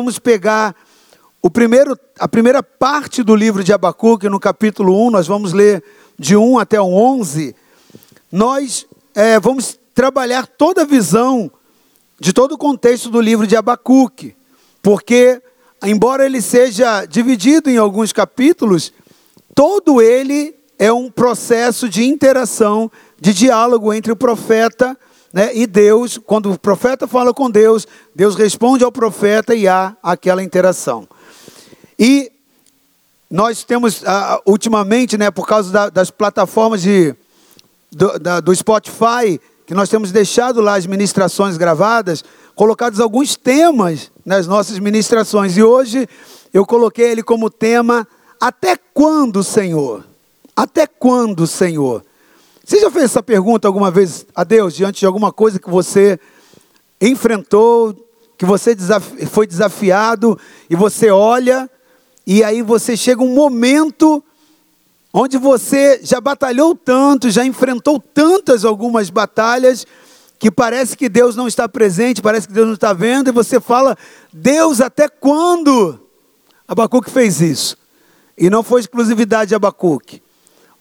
vamos pegar a primeira parte do livro de Abacuque, no capítulo 1, nós vamos ler de 1 até o 11. Nós vamos trabalhar toda a visão de todo o contexto do livro de Abacuque, porque, embora ele seja dividido em alguns capítulos, todo ele é um processo de interação, de diálogo entre o profeta, né, e Deus. Quando o profeta fala com Deus, Deus responde ao profeta e há aquela interação. E nós temos, ultimamente, né, por causa das plataformas do Spotify, que nós temos deixado lá as ministrações gravadas, colocados alguns temas nas nossas ministrações. E hoje eu coloquei ele como tema: até quando, Senhor? Até quando, Senhor? Você já fez essa pergunta alguma vez a Deus, diante de alguma coisa que você enfrentou, que você foi desafiado, e você olha, e aí você chega um momento onde você já batalhou tanto, já enfrentou tantas algumas batalhas, que parece que Deus não está presente, parece que Deus não está vendo, e você fala: Deus, até quando? Abacuque fez isso. E não foi exclusividade de Abacuque.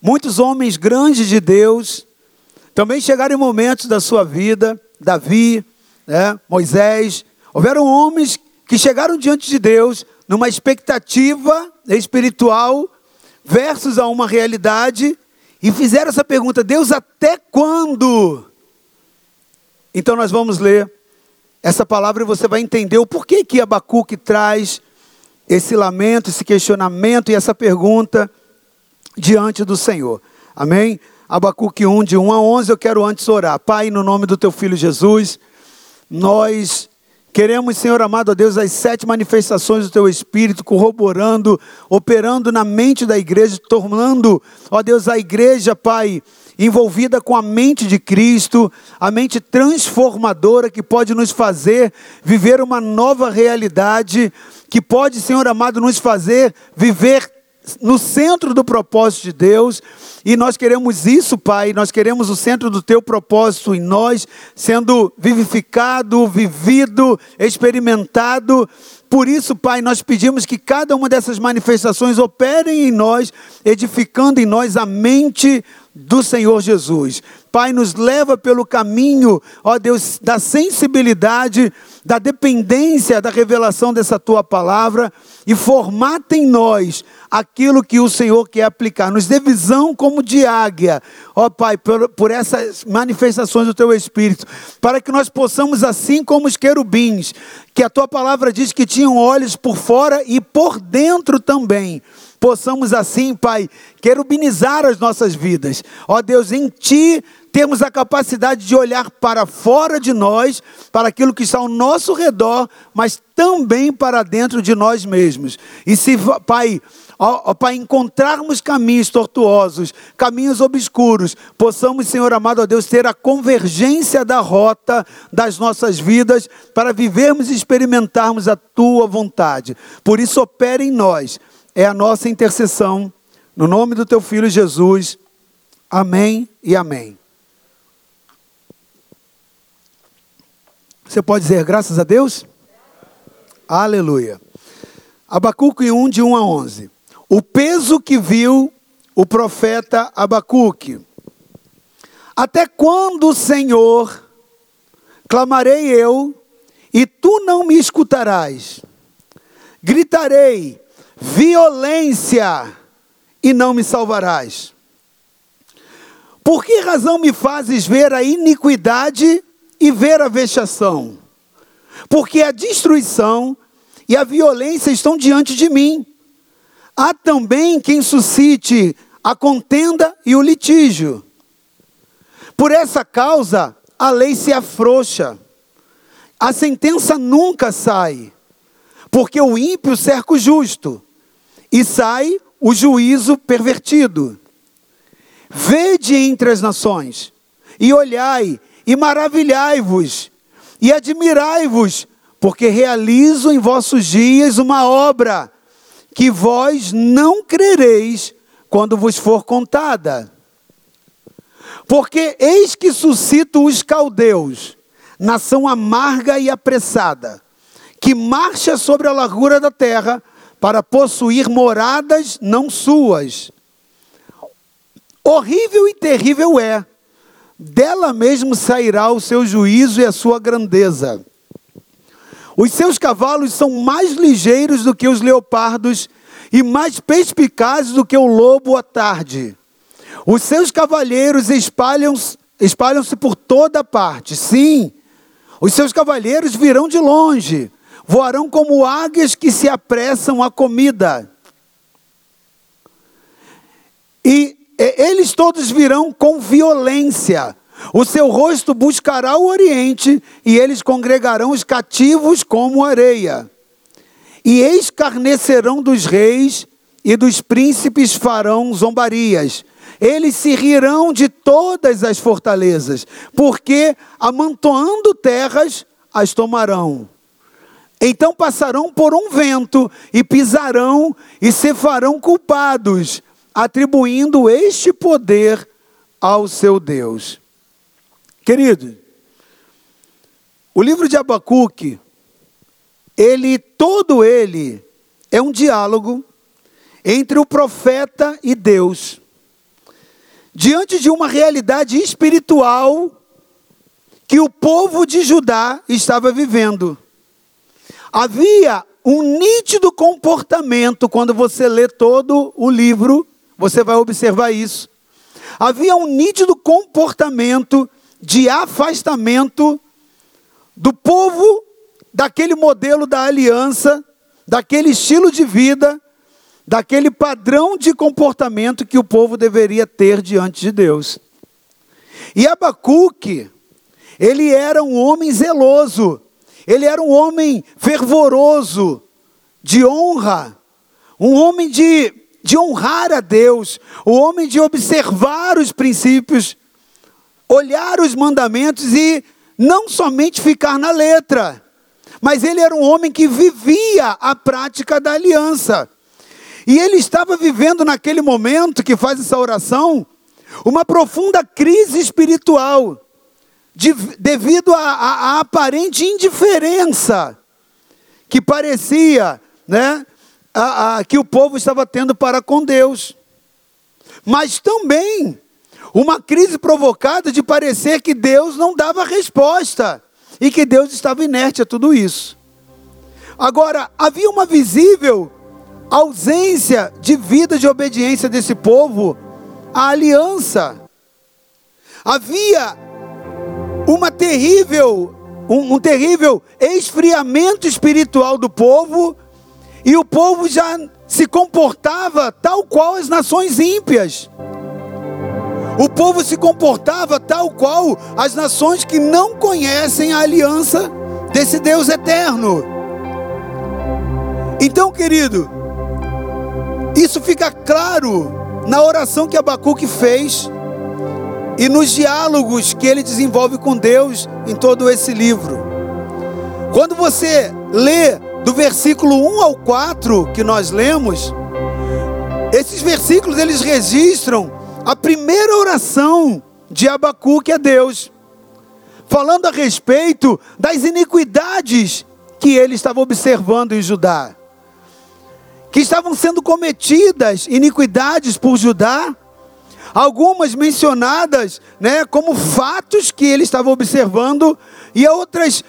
Muitos homens grandes de Deus também chegaram em momentos da sua vida, Davi, né, Moisés. Houveram homens que chegaram diante de Deus numa expectativa espiritual versus a uma realidade, e fizeram essa pergunta: Deus, até quando? Então nós vamos ler essa palavra e você vai entender o porquê que Abacuque traz esse lamento, esse questionamento e essa pergunta diante do Senhor. Amém? Abacuque 1, de 1 a 11, eu quero antes orar. Pai, no nome do Teu Filho Jesus, nós queremos, Senhor amado, ó Deus, as 7 manifestações do Teu Espírito, corroborando, operando na mente da igreja, tornando, ó Deus, a igreja, Pai, envolvida com a mente de Cristo, a mente transformadora que pode nos fazer viver uma nova realidade, que pode, Senhor amado, nos fazer viver no centro do propósito de Deus. E nós queremos isso, Pai, nós queremos o centro do Teu propósito em nós, sendo vivificado, vivido, experimentado. Por isso, Pai, nós pedimos que cada uma dessas manifestações operem em nós, edificando em nós a mente do Senhor Jesus. Pai, nos leva pelo caminho, ó Deus, da sensibilidade, da dependência, da revelação dessa Tua palavra, e formata em nós aquilo que o Senhor quer aplicar. Nos dê visão como de águia, ó Pai, por essas manifestações do Teu Espírito, para que nós possamos, assim como os querubins, que a Tua palavra diz que tinham olhos por fora e por dentro também, possamos assim, Pai, querubinizar as nossas vidas. Ó Deus, em Ti temos a capacidade de olhar para fora de nós, para aquilo que está ao nosso redor, mas também para dentro de nós mesmos. E se, Pai, para encontrarmos caminhos tortuosos, caminhos obscuros, possamos, Senhor amado, ó Deus, ter a convergência da rota das nossas vidas, para vivermos e experimentarmos a Tua vontade. Por isso, opera em nós. É a nossa intercessão, no nome do Teu Filho Jesus. Amém e amém. Você pode dizer graças a Deus? Aleluia. Abacuque 1, de 1 a 11. O peso que viu o profeta Abacuque. Até quando, Senhor, clamarei eu, e Tu não me escutarás? Gritarei violência, e não me salvarás. Por que razão me fazes ver a iniquidade e ver a vexação? Porque a destruição e a violência estão diante de mim. Há também quem suscite a contenda e o litígio. Por essa causa, a lei se afrouxa. A sentença nunca sai, porque o ímpio cerca o justo, e sai o juízo pervertido. Vede entre as nações, e olhai, e maravilhai-vos, e admirai-vos, porque realizo em vossos dias uma obra, que vós não crereis quando vos for contada. Porque eis que suscito os caldeus, nação amarga e apressada, que marcha sobre a largura da terra para possuir moradas não suas. Horrível e terrível é. Dela mesmo sairá o seu juízo e a sua grandeza. Os seus cavalos são mais ligeiros do que os leopardos e mais perspicazes do que o lobo à tarde. Os seus cavalheiros espalham-se por toda parte. Sim, os seus cavalheiros virão de longe, voarão como águias que se apressam à comida. E eles todos virão com violência. O seu rosto buscará o oriente, e eles congregarão os cativos como areia. E escarnecerão dos reis, e dos príncipes farão zombarias. Eles se rirão de todas as fortalezas, porque, amontoando terras, as tomarão. Então passarão por um vento, e pisarão, e se farão culpados, atribuindo este poder ao seu Deus. Querido, o livro de Abacuque, todo ele é um diálogo entre o profeta e Deus, diante de uma realidade espiritual que o povo de Judá estava vivendo. Havia um nítido comportamento, quando você lê todo o livro, você vai observar isso. Havia um nítido comportamento de afastamento do povo, daquele modelo da aliança, daquele estilo de vida, daquele padrão de comportamento que o povo deveria ter diante de Deus. E Abacuque, ele era um homem zeloso, ele era um homem fervoroso, de honra, um homem de honrar a Deus, um homem de observar os princípios, olhar os mandamentos e não somente ficar na letra, mas ele era um homem que vivia a prática da aliança. E ele estava vivendo naquele momento que faz essa oração, uma profunda crise espiritual, devido à aparente indiferença que parecia, né, que o povo estava tendo para com Deus. Mas também uma crise provocada de parecer que Deus não dava resposta e que Deus estava inerte a tudo isso. Agora, havia uma visível ausência de vida de obediência desse povo à aliança. Havia um terrível esfriamento espiritual do povo, e o povo já se comportava tal qual as nações ímpias. O povo se comportava tal qual as nações que não conhecem a aliança desse Deus eterno. Então, querido, isso fica claro na oração que Abacuque fez e nos diálogos que ele desenvolve com Deus em todo esse livro. Quando você lê do versículo 1 ao 4 que nós lemos, esses versículos eles registram a primeira oração de Abacuque a Deus, falando a respeito das iniquidades que ele estava observando em Judá, que estavam sendo cometidas iniquidades por Judá, algumas mencionadas, né, como fatos que ele estava observando, e outras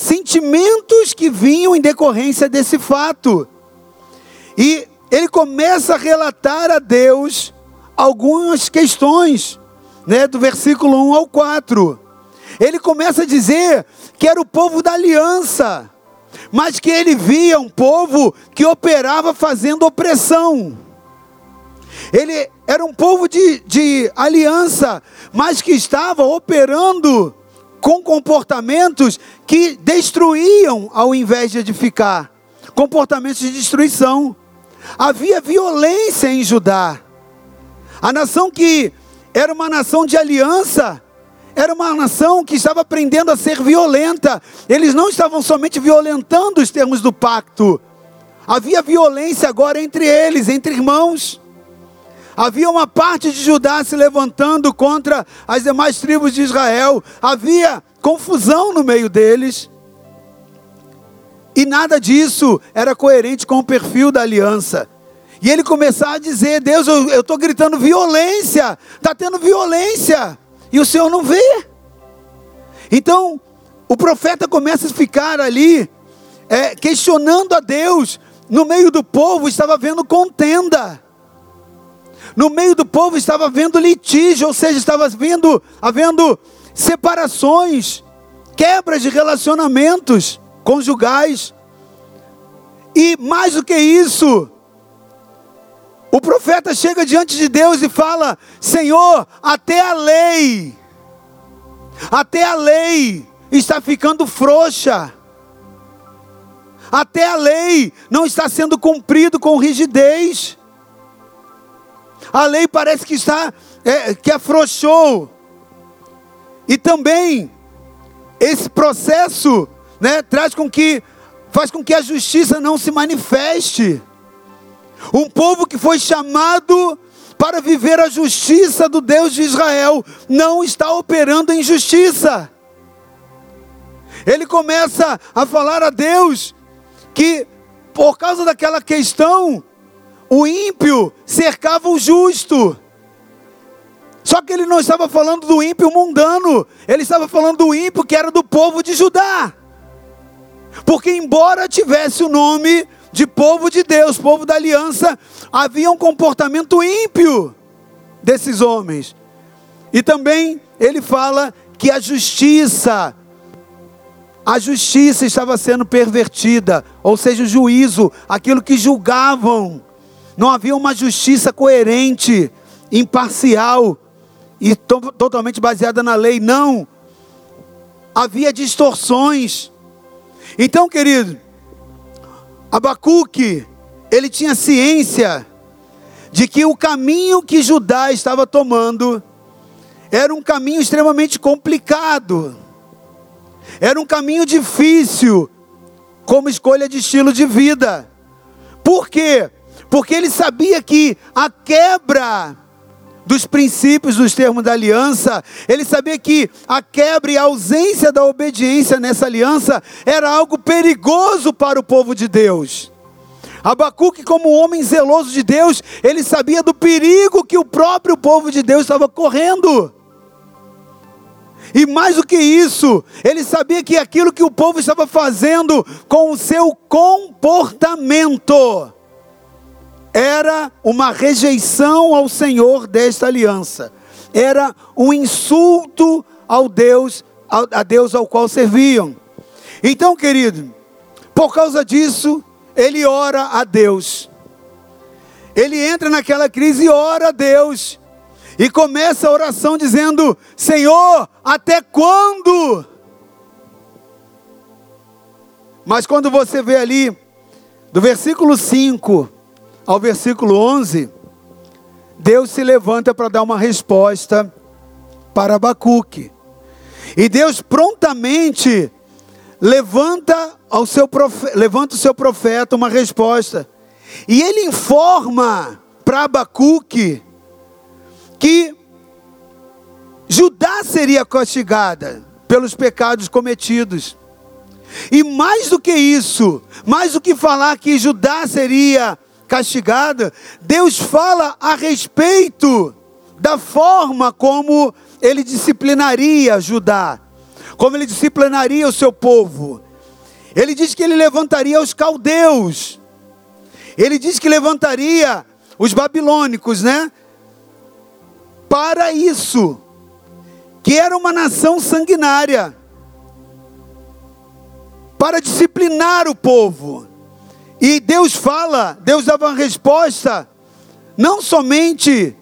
sentimentos que vinham em decorrência desse fato. E ele começa a relatar a Deus algumas questões, né, do versículo 1 ao 4. Ele começa a dizer que era o povo da aliança, mas que ele via um povo que operava fazendo opressão. Ele era um povo de aliança, mas que estava operando com comportamentos que destruíam ao invés de edificar, comportamentos de destruição. Havia violência em Judá. A nação que era uma nação de aliança, era uma nação que estava aprendendo a ser violenta. Eles não estavam somente violentando os termos do pacto. Havia violência agora entre eles, entre irmãos. Havia uma parte de Judá se levantando contra as demais tribos de Israel. Havia confusão no meio deles. E nada disso era coerente com o perfil da aliança. E ele começar a dizer: Deus, eu estou gritando violência, está tendo violência, e o Senhor não vê. Então o profeta começa a ficar ali, questionando a Deus. No meio do povo estava havendo contenda, no meio do povo estava havendo litígio, ou seja, estava havendo separações, quebras de relacionamentos conjugais. E mais do que isso, o profeta chega diante de Deus e fala: Senhor, até a lei está ficando frouxa, até a lei não está sendo cumprido com rigidez, a lei parece que está, que afrouxou. E também esse processo, faz com que a justiça não se manifeste. Um povo que foi chamado para viver a justiça do Deus de Israel não está operando em justiça. Ele começa a falar a Deus que, por causa daquela questão, o ímpio cercava o justo. Só que ele não estava falando do ímpio mundano, ele estava falando do ímpio que era do povo de Judá. Porque embora tivesse o nome de povo de Deus, povo da aliança, havia um comportamento ímpio desses homens. E também ele fala que a justiça estava sendo pervertida, ou seja, o juízo, aquilo que julgavam, não havia uma justiça coerente, imparcial e totalmente baseada na lei, não, havia distorções. Então, querido, Abacuque, ele tinha ciência de que o caminho que Judá estava tomando era um caminho extremamente complicado, era um caminho difícil como escolha de estilo de vida. Por quê? Porque ele sabia que a quebra dos princípios, dos termos da aliança, ele sabia que a quebra e a ausência da obediência nessa aliança era algo perigoso para o povo de Deus. Abacuque, como homem zeloso de Deus, ele sabia do perigo que o próprio povo de Deus estava correndo. E mais do que isso, ele sabia que aquilo que o povo estava fazendo com o seu comportamento era uma rejeição ao Senhor desta aliança, era um insulto ao Deus, a Deus ao qual serviam. Então, querido, por causa disso, ele ora a Deus, ele entra naquela crise e ora a Deus, e começa a oração dizendo: Senhor, até quando? Mas quando você vê ali, do versículo 5... ao versículo 11, Deus se levanta para dar uma resposta para Abacuque. E Deus prontamente levanta o seu profeta uma resposta. E ele informa para Abacuque que Judá seria castigada pelos pecados cometidos. E mais do que isso, mais do que falar que Judá seria castigada, Deus fala a respeito da forma como ele disciplinaria Judá, como ele disciplinaria o seu povo. Ele diz que ele levantaria os caldeus, ele diz que levantaria os babilônicos, para isso, que era uma nação sanguinária, para disciplinar o povo. E Deus fala, Deus dava uma resposta, não somente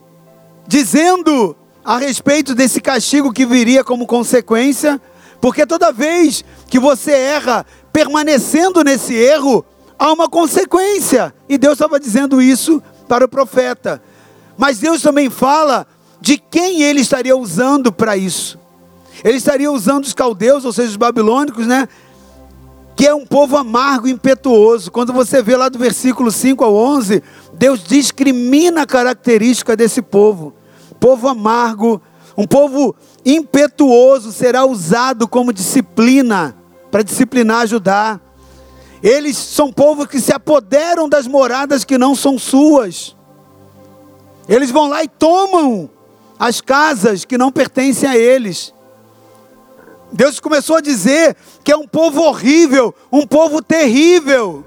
dizendo a respeito desse castigo que viria como consequência, porque toda vez que você erra, permanecendo nesse erro, há uma consequência. E Deus estava dizendo isso para o profeta. Mas Deus também fala de quem ele estaria usando para isso. Ele estaria usando os caldeus, ou seja, os babilônicos, que é um povo amargo e impetuoso. Quando você vê lá do versículo 5 ao 11, Deus discrimina a característica desse povo, povo amargo, um povo impetuoso será usado como disciplina, para disciplinar Judá. Eles são povos que se apoderam das moradas que não são suas. Eles vão lá e tomam as casas que não pertencem a eles. Deus começou a dizer que é um povo horrível, um povo terrível.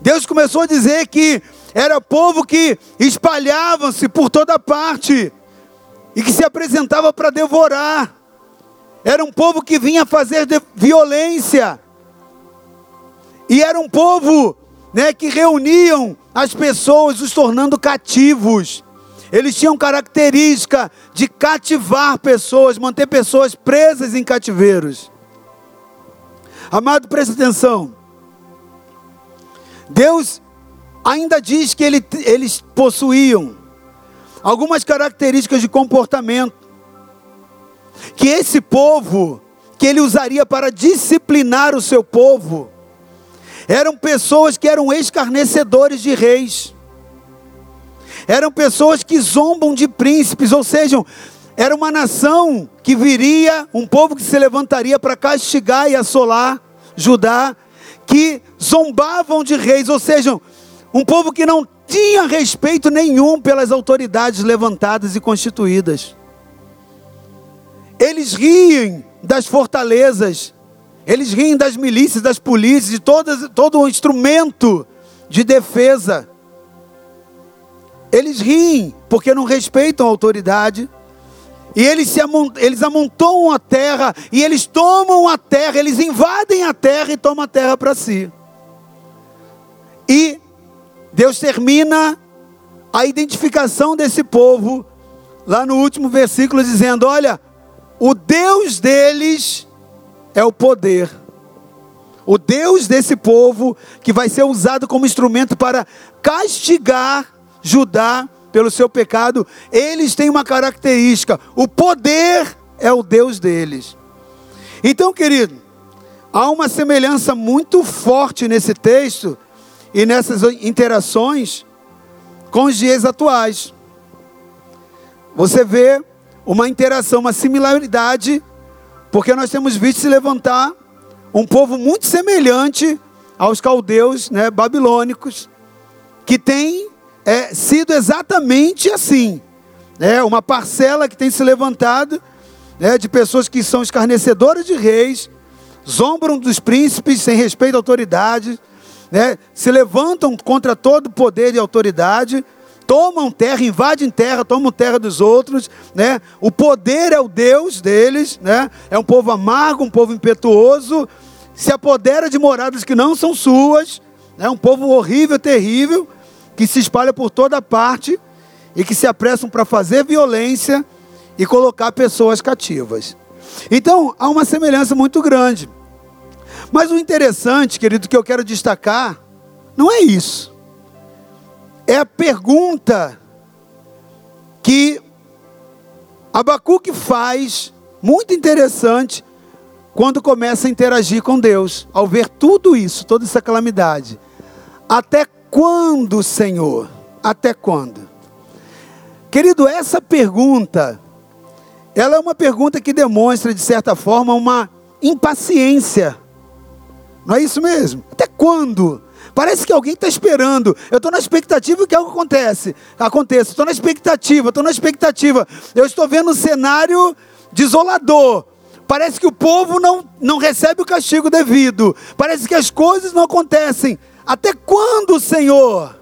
Deus começou a dizer que era povo que espalhavam-se por toda parte e que se apresentava para devorar. Era um povo que vinha fazer violência. E era um povo, né, que reuniam as pessoas, os tornando cativos. Eles tinham característica de cativar pessoas, manter pessoas presas em cativeiros. Amado, presta atenção. Deus ainda diz que eles possuíam algumas características de comportamento que esse povo, que ele usaria para disciplinar o seu povo, eram pessoas que eram escarnecedores de reis, eram pessoas que zombam de príncipes, ou seja, era uma nação que viria, um povo que se levantaria para castigar e assolar Judá, que zombavam de reis, ou seja, um povo que não tinha respeito nenhum pelas autoridades levantadas e constituídas. Eles riem das fortalezas, eles riem das milícias, das polícias, de todo um instrumento de defesa. Eles riem porque não respeitam a autoridade. E eles amontoam a terra, e eles tomam a terra, eles invadem a terra e tomam a terra para si. E Deus termina a identificação desse povo, lá no último versículo, dizendo: olha, o Deus deles é o poder. O Deus desse povo, que vai ser usado como instrumento para castigar Judá pelo seu pecado, eles têm uma característica: o poder é o Deus deles. Então, querido, há uma semelhança muito forte nesse texto e nessas interações com os dias atuais. Você vê uma interação, uma similaridade, porque nós temos visto se levantar um povo muito semelhante aos caldeus, né, babilônicos, que tem sido exatamente assim, né, uma parcela que tem se levantado, né, de pessoas que são escarnecedoras de reis, zombam dos príncipes sem respeito à autoridade, né, se levantam contra todo poder e autoridade, tomam terra, invadem terra, tomam terra dos outros, né? O poder é o Deus deles, né? É um povo amargo, um povo impetuoso, se apodera de moradas que não são suas, né? Um povo horrível, terrível, que se espalha por toda parte e que se apressam para fazer violência e colocar pessoas cativas. Então, há uma semelhança muito grande. Mas o interessante, querido, que eu quero destacar, não é isso. É a pergunta que Abacuque faz, muito interessante, quando começa a interagir com Deus, ao ver tudo isso, toda essa calamidade. Até quando, Senhor? Até quando? Querido, essa pergunta, ela é uma pergunta que demonstra, de certa forma, uma impaciência. Não é isso mesmo? Até quando? Parece que alguém está esperando. Eu estou na expectativa que algo aconteça. Estou na expectativa. Eu estou vendo um cenário desolador. Parece que o povo não recebe o castigo devido. Parece que as coisas não acontecem. Até quando, Senhor?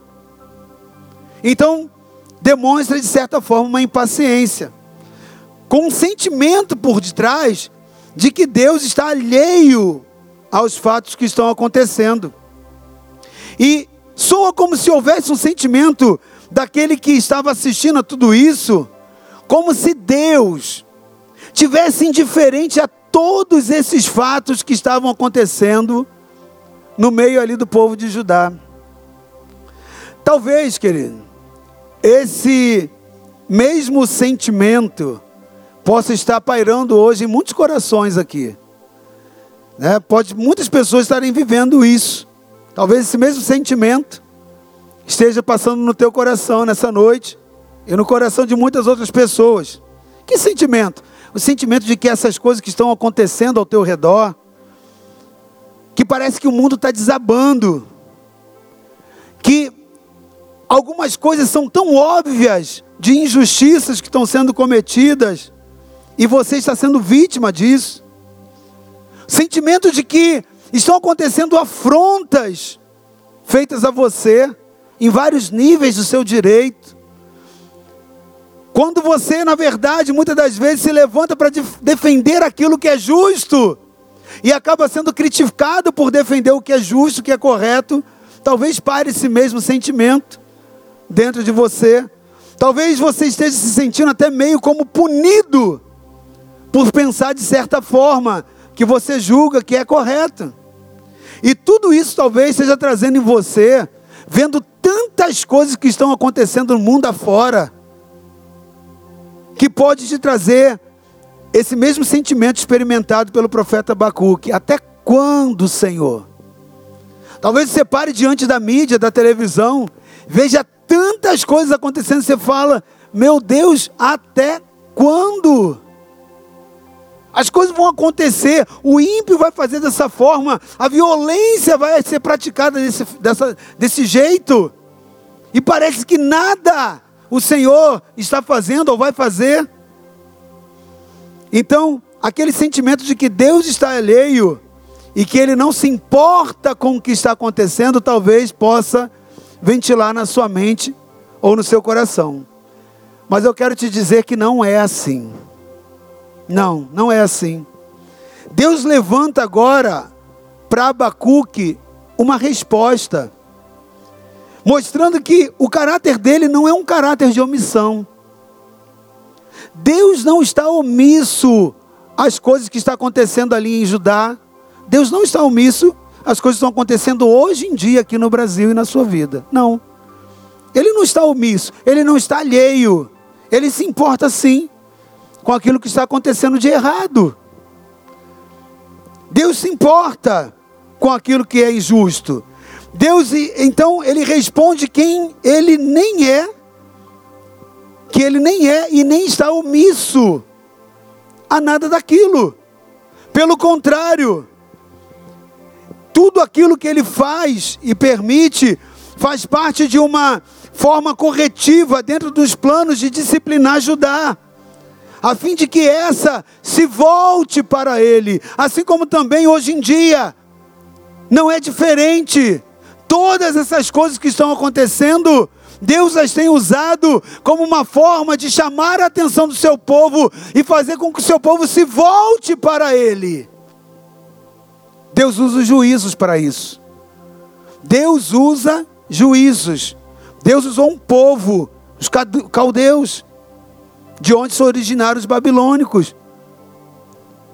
Então, demonstra de certa forma uma impaciência, com um sentimento por detrás de que Deus está alheio aos fatos que estão acontecendo. E soa como se houvesse um sentimento daquele que estava assistindo a tudo isso, como se Deus tivesse indiferente a todos esses fatos que estavam acontecendo no meio ali do povo de Judá. Talvez, querido, esse mesmo sentimento possa estar pairando hoje em muitos corações aqui, né? Pode muitas pessoas estarem vivendo isso. Talvez esse mesmo sentimento esteja passando no teu coração nessa noite e no coração de muitas outras pessoas. Que sentimento? O sentimento de que essas coisas que estão acontecendo ao teu redor que parece que o mundo está desabando, que algumas coisas são tão óbvias de injustiças que estão sendo cometidas e você está sendo vítima disso. Sentimento de que estão acontecendo afrontas feitas a você em vários níveis do seu direito. Quando você, na verdade, muitas das vezes se levanta para defender aquilo que é justo e acaba sendo criticado por defender o que é justo, o que é correto, talvez pare esse mesmo sentimento dentro de você. Talvez você esteja se sentindo até meio como punido por pensar de certa forma que você julga que é correto. E tudo isso talvez esteja trazendo em você, vendo tantas coisas que estão acontecendo no mundo afora, que pode te trazer esse mesmo sentimento experimentado pelo profeta Abacuque. Até quando, Senhor? Talvez você pare diante da mídia, da televisão, veja tantas coisas acontecendo, você fala, meu Deus, até quando? As coisas vão acontecer, o ímpio vai fazer dessa forma, a violência vai ser praticada desse jeito, e parece que nada o Senhor está fazendo ou vai fazer. Então, aquele sentimento de que Deus está alheio e que Ele não se importa com o que está acontecendo, talvez possa ventilar na sua mente ou no seu coração. Mas eu quero te dizer que não é assim. Não, não é assim. Deus levanta agora para Abacuque uma resposta, mostrando que o caráter dele não é um caráter de omissão. Deus não está omisso às coisas que estão acontecendo ali em Judá. Deus não está omisso às coisas que estão acontecendo hoje em dia aqui no Brasil e na sua vida. Não. Ele não está omisso. Ele não está alheio. Ele se importa sim com aquilo que está acontecendo de errado. Deus se importa com aquilo que é injusto. Deus, então, Ele responde quem Ele nem é, que Ele nem é e nem está omisso a nada daquilo. Pelo contrário, tudo aquilo que Ele faz e permite, faz parte de uma forma corretiva dentro dos planos de disciplinar Judá, a fim de que essa se volte para Ele, assim como também hoje em dia, não é diferente. Todas essas coisas que estão acontecendo, Deus as tem usado como uma forma de chamar a atenção do seu povo e fazer com que o seu povo se volte para Ele. Deus usa os juízos para isso. Deus usa juízos. Deus usou um povo, os caldeus, de onde se originaram os babilônicos.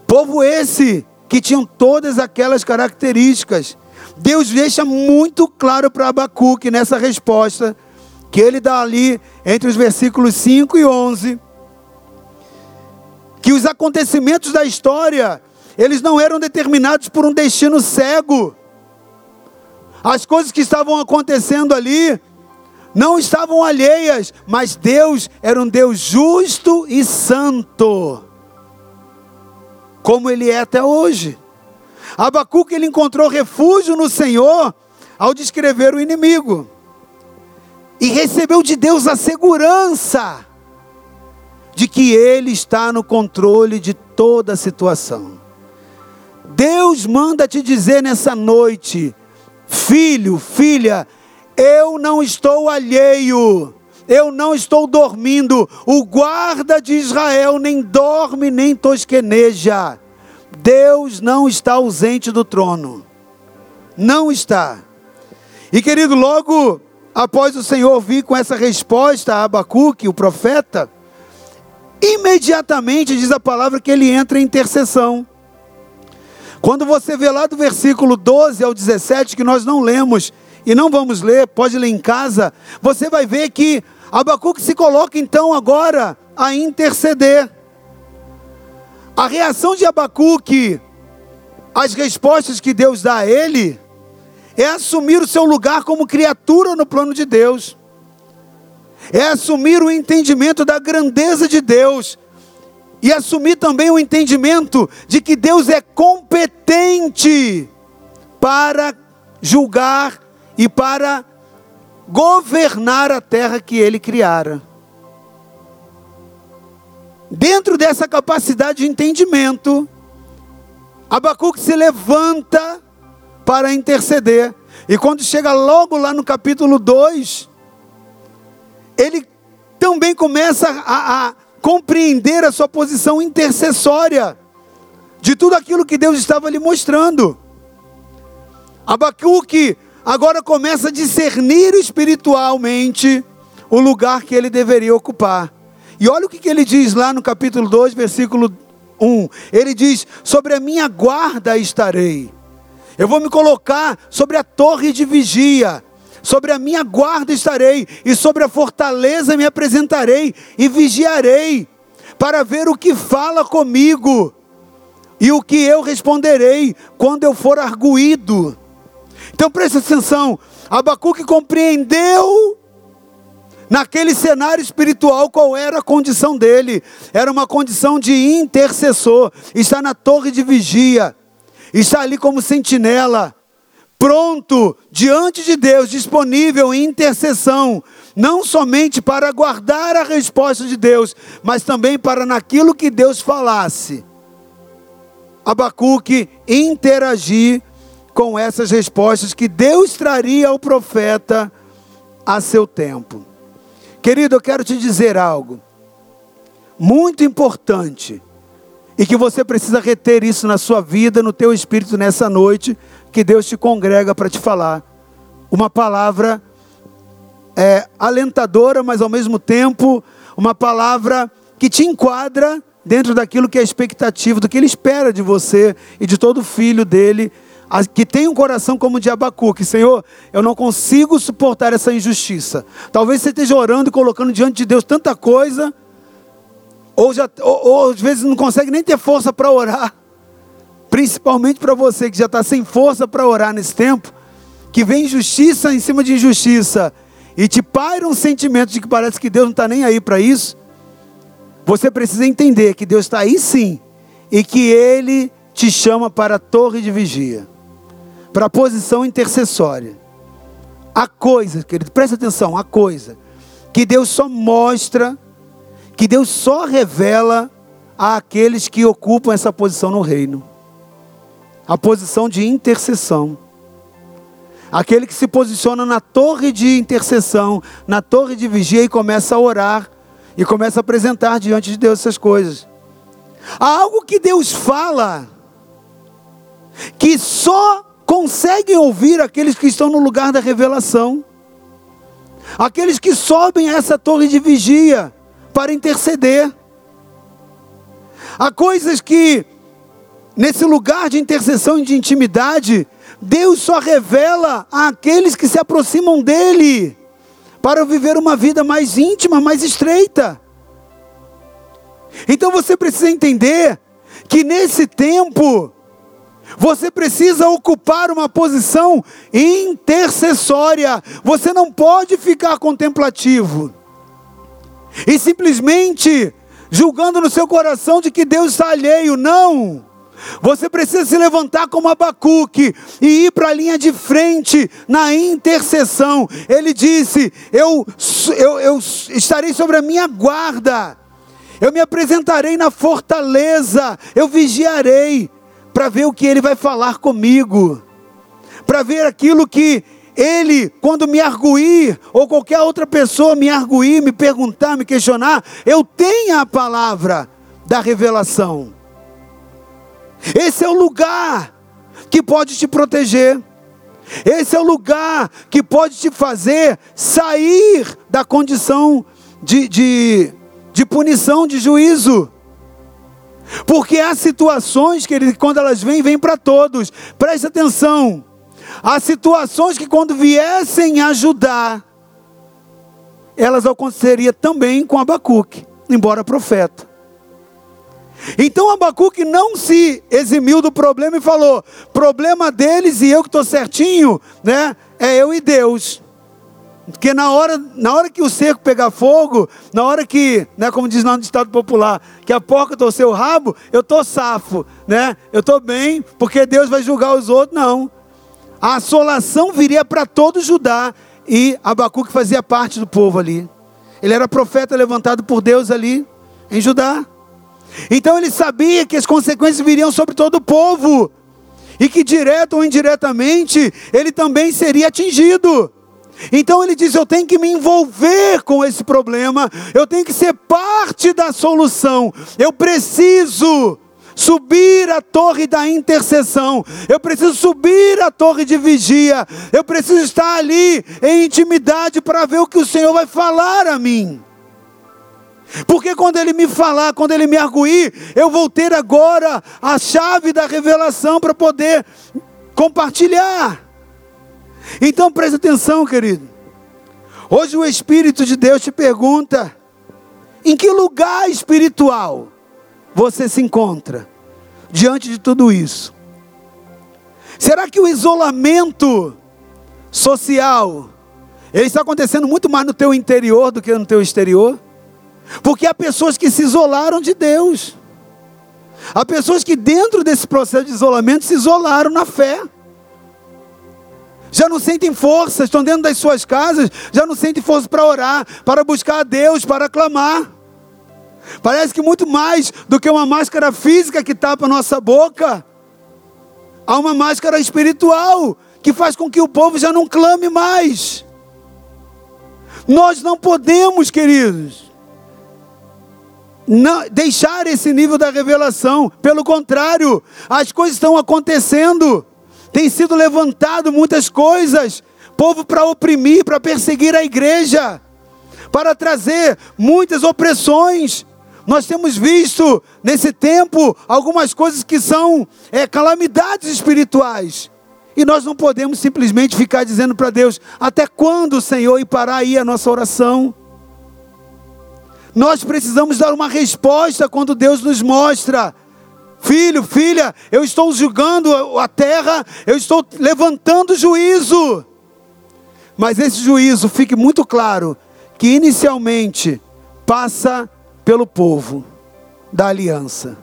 Povo esse que tinham todas aquelas características. Deus deixa muito claro para Abacuque nessa resposta, que ele dá ali entre os versículos 5 e 11, que os acontecimentos da história, eles não eram determinados por um destino cego. As coisas que estavam acontecendo ali não estavam alheias, mas Deus era um Deus justo e santo, como Ele é até hoje. Abacuque, ele encontrou refúgio no Senhor ao descrever o inimigo. E recebeu de Deus a segurança de que Ele está no controle de toda a situação. Deus manda te dizer nessa noite, filho, filha, eu não estou alheio, eu não estou dormindo. O guarda de Israel nem dorme nem tosqueneja. Deus não está ausente do trono, não está. E querido, logo após o Senhor vir com essa resposta a Abacuque, o profeta, imediatamente diz a palavra que ele entra em intercessão. Quando você vê lá do versículo 12 ao 17, que nós não lemos e não vamos ler, pode ler em casa, você vai ver que Abacuque se coloca então agora a interceder. A reação de Abacuque às respostas que Deus dá a ele é assumir o seu lugar como criatura no plano de Deus. É assumir o entendimento da grandeza de Deus e assumir também o entendimento de que Deus é competente para julgar e para governar a terra que ele criara. Dentro dessa capacidade de entendimento, Abacuque se levanta para interceder. E quando chega logo lá no capítulo 2, ele também começa a compreender a sua posição intercessória de tudo aquilo que Deus estava lhe mostrando. Abacuque agora começa a discernir espiritualmente o lugar que ele deveria ocupar. E olha o que ele diz lá no capítulo 2, versículo 1. Ele diz: sobre a minha guarda estarei. Eu vou me colocar sobre a torre de vigia. Sobre a minha guarda estarei. E sobre a fortaleza me apresentarei. E vigiarei. Para ver o que fala comigo. E o que eu responderei quando eu for arguído. Então presta atenção. Abacuque compreendeu naquele cenário espiritual qual era a condição dele. Era uma condição de intercessor. Está na torre de vigia. Está ali como sentinela. Pronto, diante de Deus, disponível em intercessão. Não somente para aguardar a resposta de Deus, mas também para naquilo que Deus falasse. Abacuque interagir com essas respostas que Deus traria ao profeta a seu tempo. Querido, eu quero te dizer algo muito importante e que você precisa reter isso na sua vida, no teu espírito nessa noite, que Deus te congrega para te falar. Uma palavra alentadora, mas ao mesmo tempo uma palavra que te enquadra dentro daquilo que é a expectativa, do que Ele espera de você e de todo filho dEle, que tem um coração como o de Abacuque. Senhor, eu não consigo suportar essa injustiça. Talvez você esteja orando e colocando diante de Deus tanta coisa, ou às vezes não consegue nem ter força para orar, principalmente para você que já está sem força para orar nesse tempo, que vem injustiça em cima de injustiça, e te paira um sentimento de que parece que Deus não está nem aí para isso. Você precisa entender que Deus está aí sim, e que Ele te chama para a torre de vigia, para a posição intercessória. A coisa, querido, presta atenção, a coisa que Deus só mostra, que Deus só revela àqueles que ocupam essa posição no reino. A posição de intercessão. Aquele que se posiciona na torre de intercessão, na torre de vigia e começa a orar, e começa a apresentar diante de Deus essas coisas. Há algo que Deus fala, que só conseguem ouvir aqueles que estão no lugar da revelação, aqueles que sobem a essa torre de vigia para interceder. Há coisas que, nesse lugar de intercessão e de intimidade, Deus só revela àqueles que se aproximam dEle, para viver uma vida mais íntima, mais estreita. Então você precisa entender que nesse tempo você precisa ocupar uma posição intercessória. Você não pode ficar contemplativo e simplesmente julgando no seu coração de que Deus está alheio. Não! Você precisa se levantar como Abacuque e ir para a linha de frente na intercessão. Ele disse: eu estarei sobre a minha guarda, eu me apresentarei na fortaleza, eu vigiarei para ver o que Ele vai falar comigo, para ver aquilo que Ele, quando me arguir, ou qualquer outra pessoa me arguir, me perguntar, me questionar, eu tenha a palavra da revelação. Esse é o lugar que pode te proteger, esse é o lugar que pode te fazer sair da condição de punição, de juízo. Porque há situações, querido, que quando elas vêm, vêm para todos. Preste atenção. Há situações que quando viessem ajudar, elas aconteceriam também com Abacuque, embora profeta. Então Abacuque não se eximiu do problema e falou: problema deles e eu que estou certinho, né? É eu e Deus. Porque na hora que o cerco pegar fogo, na hora que, né, como diz lá no ditado popular, que a porca torceu o rabo, eu estou safo, né? Eu estou bem, porque Deus vai julgar os outros. Não. a assolação viria para todo Judá, e Abacuque fazia parte do povo ali. Ele era profeta levantado por Deus ali em Judá. Então ele sabia que as consequências viriam sobre todo o povo, e que direto ou indiretamente ele também seria atingido. Então ele diz: eu tenho que me envolver com esse problema, eu tenho que ser parte da solução, eu preciso subir a torre da intercessão, eu preciso subir a torre de vigia, eu preciso estar ali em intimidade para ver o que o Senhor vai falar a mim. Porque quando Ele me falar, quando Ele me arguir, eu vou ter agora a chave da revelação para poder compartilhar. Então preste atenção, querido. Hoje o Espírito de Deus te pergunta: em que lugar espiritual você se encontra diante de tudo isso? Será que o isolamento social, ele está acontecendo muito mais no teu interior do que no teu exterior? Porque há pessoas que se isolaram de Deus. Há pessoas que dentro desse processo de isolamento se isolaram na fé. Já não sentem força, estão dentro das suas casas, já não sentem força para orar, para buscar a Deus, para clamar. Parece que muito mais do que uma máscara física que tapa a nossa boca, há uma máscara espiritual que faz com que o povo já não clame mais. Nós não podemos, queridos, não deixar esse nível da revelação. Pelo contrário, as coisas estão acontecendo, tem sido levantado muitas coisas, povo para oprimir, para perseguir a igreja, para trazer muitas opressões. Nós temos visto nesse tempo algumas coisas que são calamidades espirituais. E nós não podemos simplesmente ficar dizendo para Deus: até quando, Senhor, e parar aí a nossa oração? Nós precisamos dar uma resposta quando Deus nos mostra: filho, filha, eu estou julgando a terra, eu estou levantando juízo. Mas esse juízo, fique muito claro, que inicialmente passa pelo povo da aliança.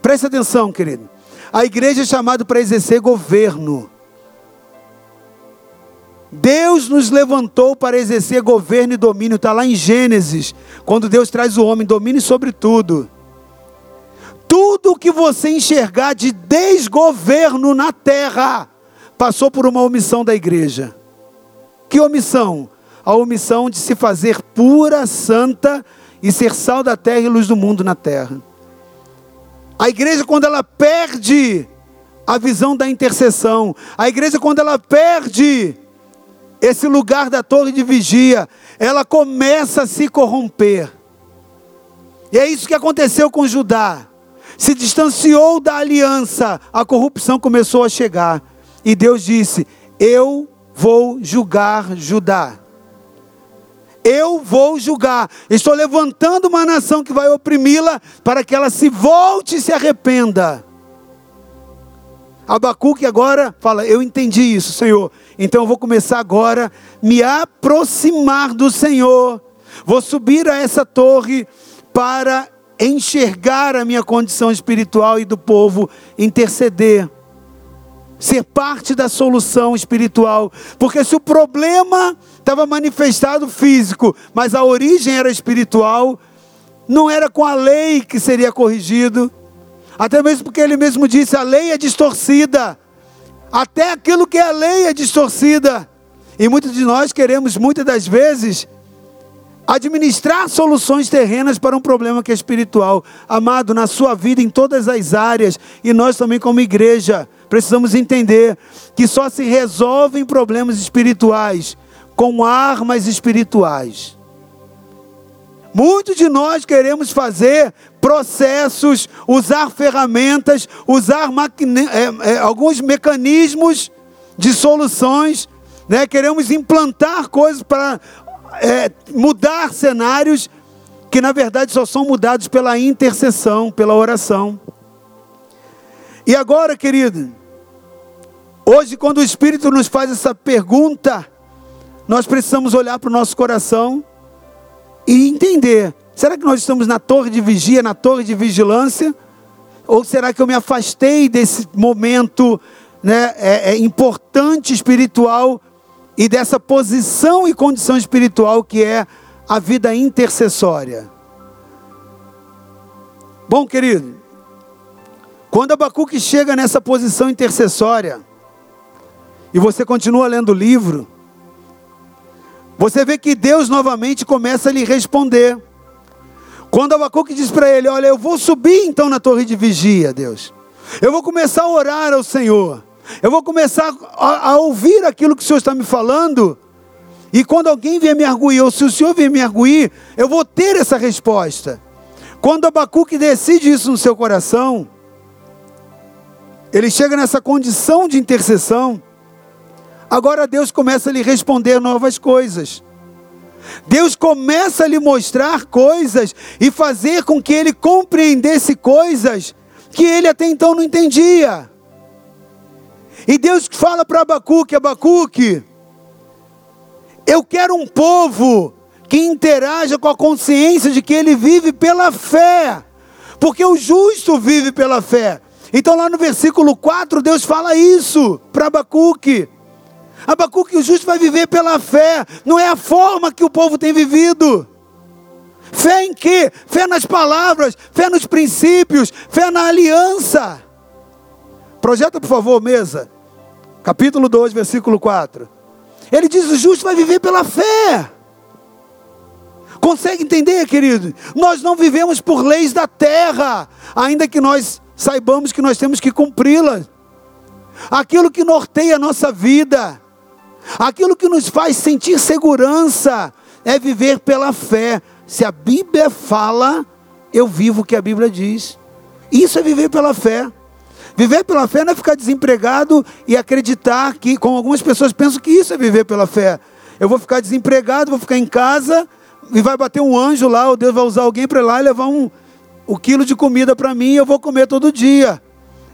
Preste atenção, querido. A igreja é chamada para exercer governo. Deus nos levantou para exercer governo e domínio. Está lá em Gênesis, quando Deus traz o homem: domine sobre tudo. Tudo que você enxergar de desgoverno na terra passou por uma omissão da igreja. Que omissão? A omissão de se fazer pura, santa e ser sal da terra e luz do mundo na terra. A igreja, quando ela perde a visão da intercessão, a igreja, quando ela perde esse lugar da torre de vigia, ela começa a se corromper. E é isso que aconteceu com Judá. Se distanciou da aliança, a corrupção começou a chegar. E Deus disse: eu vou julgar Judá. Eu vou julgar, estou levantando uma nação que vai oprimi-la, para que ela se volte e se arrependa. Abacuque agora fala: eu entendi isso, Senhor, então eu vou começar agora a me aproximar do Senhor, vou subir a essa torre para enxergar a minha condição espiritual e do povo, interceder, ser parte da solução espiritual. Porque se o problema estava manifestado físico, mas a origem era espiritual, não era com a lei que seria corrigido. Até mesmo porque ele mesmo disse: a lei é distorcida. Até aquilo que é a lei é distorcida. E muitos de nós queremos, muitas das vezes, administrar soluções terrenas para um problema que é espiritual. Amado, na sua vida, em todas as áreas, e nós também como igreja, precisamos entender que só se resolvem problemas espirituais com armas espirituais. Muitos de nós queremos fazer processos, usar ferramentas, usar alguns mecanismos de soluções, né? Queremos implantar coisas para mudar cenários que na verdade só são mudados pela intercessão, pela oração. E agora, querido, hoje, quando o Espírito nos faz essa pergunta, nós precisamos olhar para o nosso coração e entender: será que nós estamos na torre de vigia, na torre de vigilância? Ou será que eu me afastei desse momento né, é importante espiritual e dessa posição e condição espiritual que é a vida intercessória. Bom, querido, quando Abacuque chega nessa posição intercessória, e você continua lendo o livro, você vê que Deus novamente começa a lhe responder. Quando Abacuque diz para ele, olha, eu vou subir então na torre de vigia, Deus. Eu vou começar a orar ao Senhor. Eu vou começar a ouvir aquilo que o Senhor está me falando. E quando alguém vier me arguir, ou se o Senhor vier me arguir, eu vou ter essa resposta. Quando Abacuque decide isso no seu coração, ele chega nessa condição de intercessão, agora Deus começa a lhe responder novas coisas. Deus começa a lhe mostrar coisas e fazer com que ele compreendesse coisas que ele até então não entendia. E Deus fala para Abacuque, Abacuque, eu quero um povo que interaja com a consciência de que ele vive pela fé, porque o justo vive pela fé. Então lá no versículo 4, Deus fala isso para Abacuque. Abacuque, o justo vai viver pela fé, não é a forma que o povo tem vivido. Fé em quê? Fé nas palavras, fé nos princípios, fé na aliança. Projeta, por favor, mesa. Capítulo 2, versículo 4. Ele diz, o justo vai viver pela fé. Consegue entender, querido? Nós não vivemos por leis da terra, ainda que nós saibamos que nós temos que cumpri-las. Aquilo que norteia a nossa vida, aquilo que nos faz sentir segurança, é viver pela fé. Se a Bíblia fala, eu vivo o que a Bíblia diz. Isso é viver pela fé. Viver pela fé não é ficar desempregado e acreditar que, como algumas pessoas pensam que isso é viver pela fé. Eu vou ficar desempregado, vou ficar em casa e vai bater um anjo lá, ou Deus vai usar alguém para ir lá e levar um quilo de comida para mim e eu vou comer todo dia.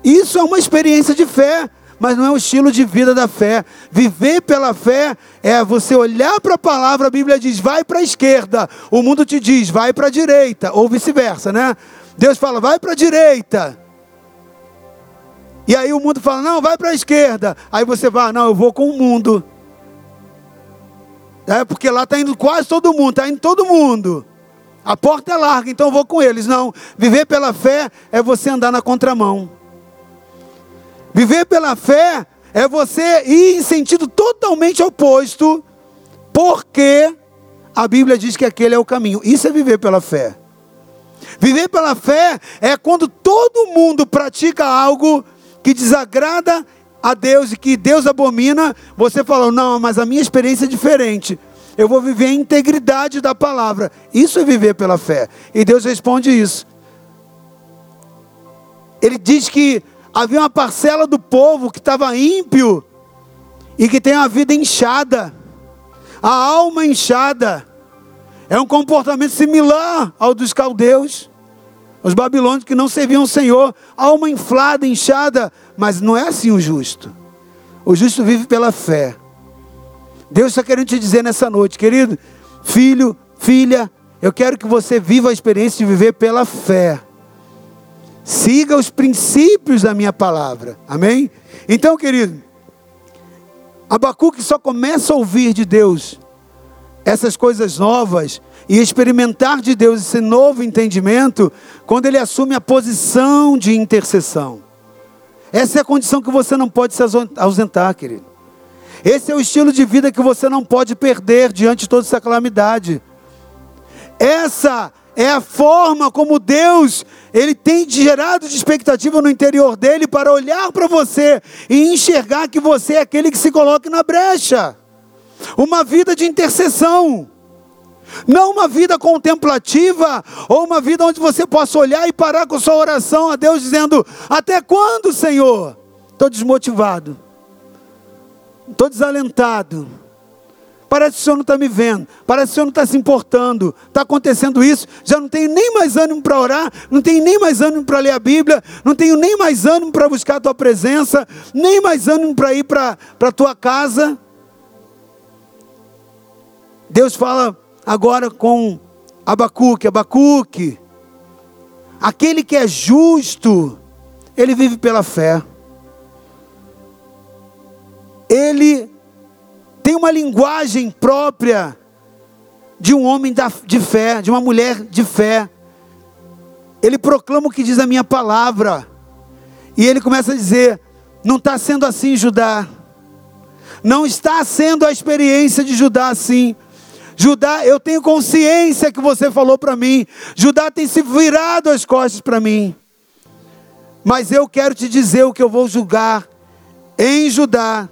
Isso é uma experiência de fé, mas não é o estilo de vida da fé. Viver pela fé é você olhar para a palavra, a Bíblia diz, vai para a esquerda. O mundo te diz, vai para a direita, ou vice-versa, né? Deus fala, vai para a direita. E aí o mundo fala, não, vai para a esquerda. Aí você vai, não, eu vou com o mundo. É porque lá está indo quase todo mundo, está indo todo mundo. A porta é larga, então eu vou com eles. Não, viver pela fé é você andar na contramão. Viver pela fé é você ir em sentido totalmente oposto, porque a Bíblia diz que aquele é o caminho. Isso é viver pela fé. Viver pela fé é quando todo mundo pratica algo que desagrada a Deus e que Deus abomina. Você falou, não, mas a minha experiência é diferente. Eu vou viver a integridade da palavra. Isso é viver pela fé. E Deus responde isso. Ele diz que havia uma parcela do povo que estava ímpio e que tem a vida inchada, a alma inchada. É um comportamento similar ao dos caldeus, os babilônios que não serviam ao Senhor, alma inflada, inchada, mas não é assim o justo. O justo vive pela fé. Deus está querendo te dizer nessa noite, querido, filho, filha, eu quero que você viva a experiência de viver pela fé. Siga os princípios da minha palavra. Amém? Então, querido, Abacuque só começa a ouvir de Deus essas coisas novas e experimentar de Deus esse novo entendimento quando ele assume a posição de intercessão. Essa é a condição que você não pode se ausentar, querido. Esse é o estilo de vida que você não pode perder diante de toda essa calamidade. Essa é a forma como Deus, ele tem gerado de expectativa no interior dele para olhar para você e enxergar que você é aquele que se coloca na brecha. Uma vida de intercessão. Não uma vida contemplativa ou uma vida onde você possa olhar e parar com sua oração a Deus dizendo, até quando, Senhor? Estou desmotivado. Estou desalentado. Parece que o Senhor não está me vendo, parece que o Senhor não está se importando, está acontecendo isso, já não tenho nem mais ânimo para orar, não tenho nem mais ânimo para ler a Bíblia, não tenho nem mais ânimo para buscar a Tua presença, nem mais ânimo para ir para a Tua casa. Deus fala agora com Abacuque, Abacuque, aquele que é justo, ele vive pela fé. ele tem uma linguagem própria de um homem de fé, de uma mulher de fé. Ele proclama o que diz a minha palavra. E ele começa a dizer: não está sendo assim, Judá. Não está sendo a experiência de Judá assim. Judá, eu tenho consciência que você falou para mim. Judá tem se virado as costas para mim. Mas eu quero te dizer o que eu vou julgar em Judá.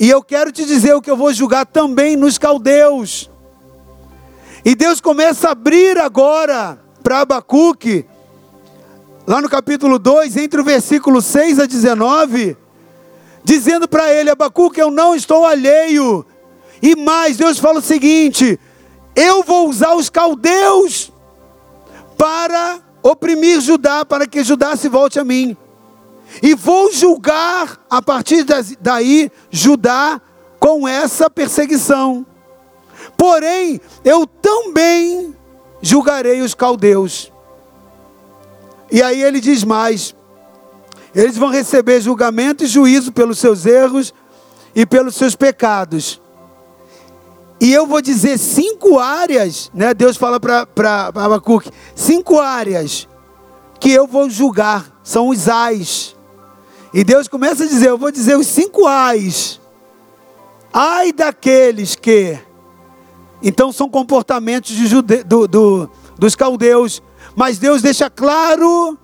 E eu quero te dizer o que eu vou julgar também nos caldeus. E Deus começa a abrir agora para Abacuque, lá no capítulo 2, entre o versículo 6 a 19, dizendo para ele: Abacuque, eu não estou alheio. E mais, Deus fala o seguinte: eu vou usar os caldeus para oprimir Judá, para que Judá se volte a mim. E vou julgar, a partir daí, Judá com essa perseguição. Porém, eu também julgarei os caldeus. E aí ele diz mais: eles vão receber julgamento e juízo pelos seus erros e pelos seus pecados. E eu vou dizer 5 áreas, né? Deus fala para Abacuque, 5 áreas que eu vou julgar, são os ais. E Deus começa a dizer: eu vou dizer os 5 ais. Ai daqueles que... Então são comportamentos de dos caldeus. Mas Deus deixa claro,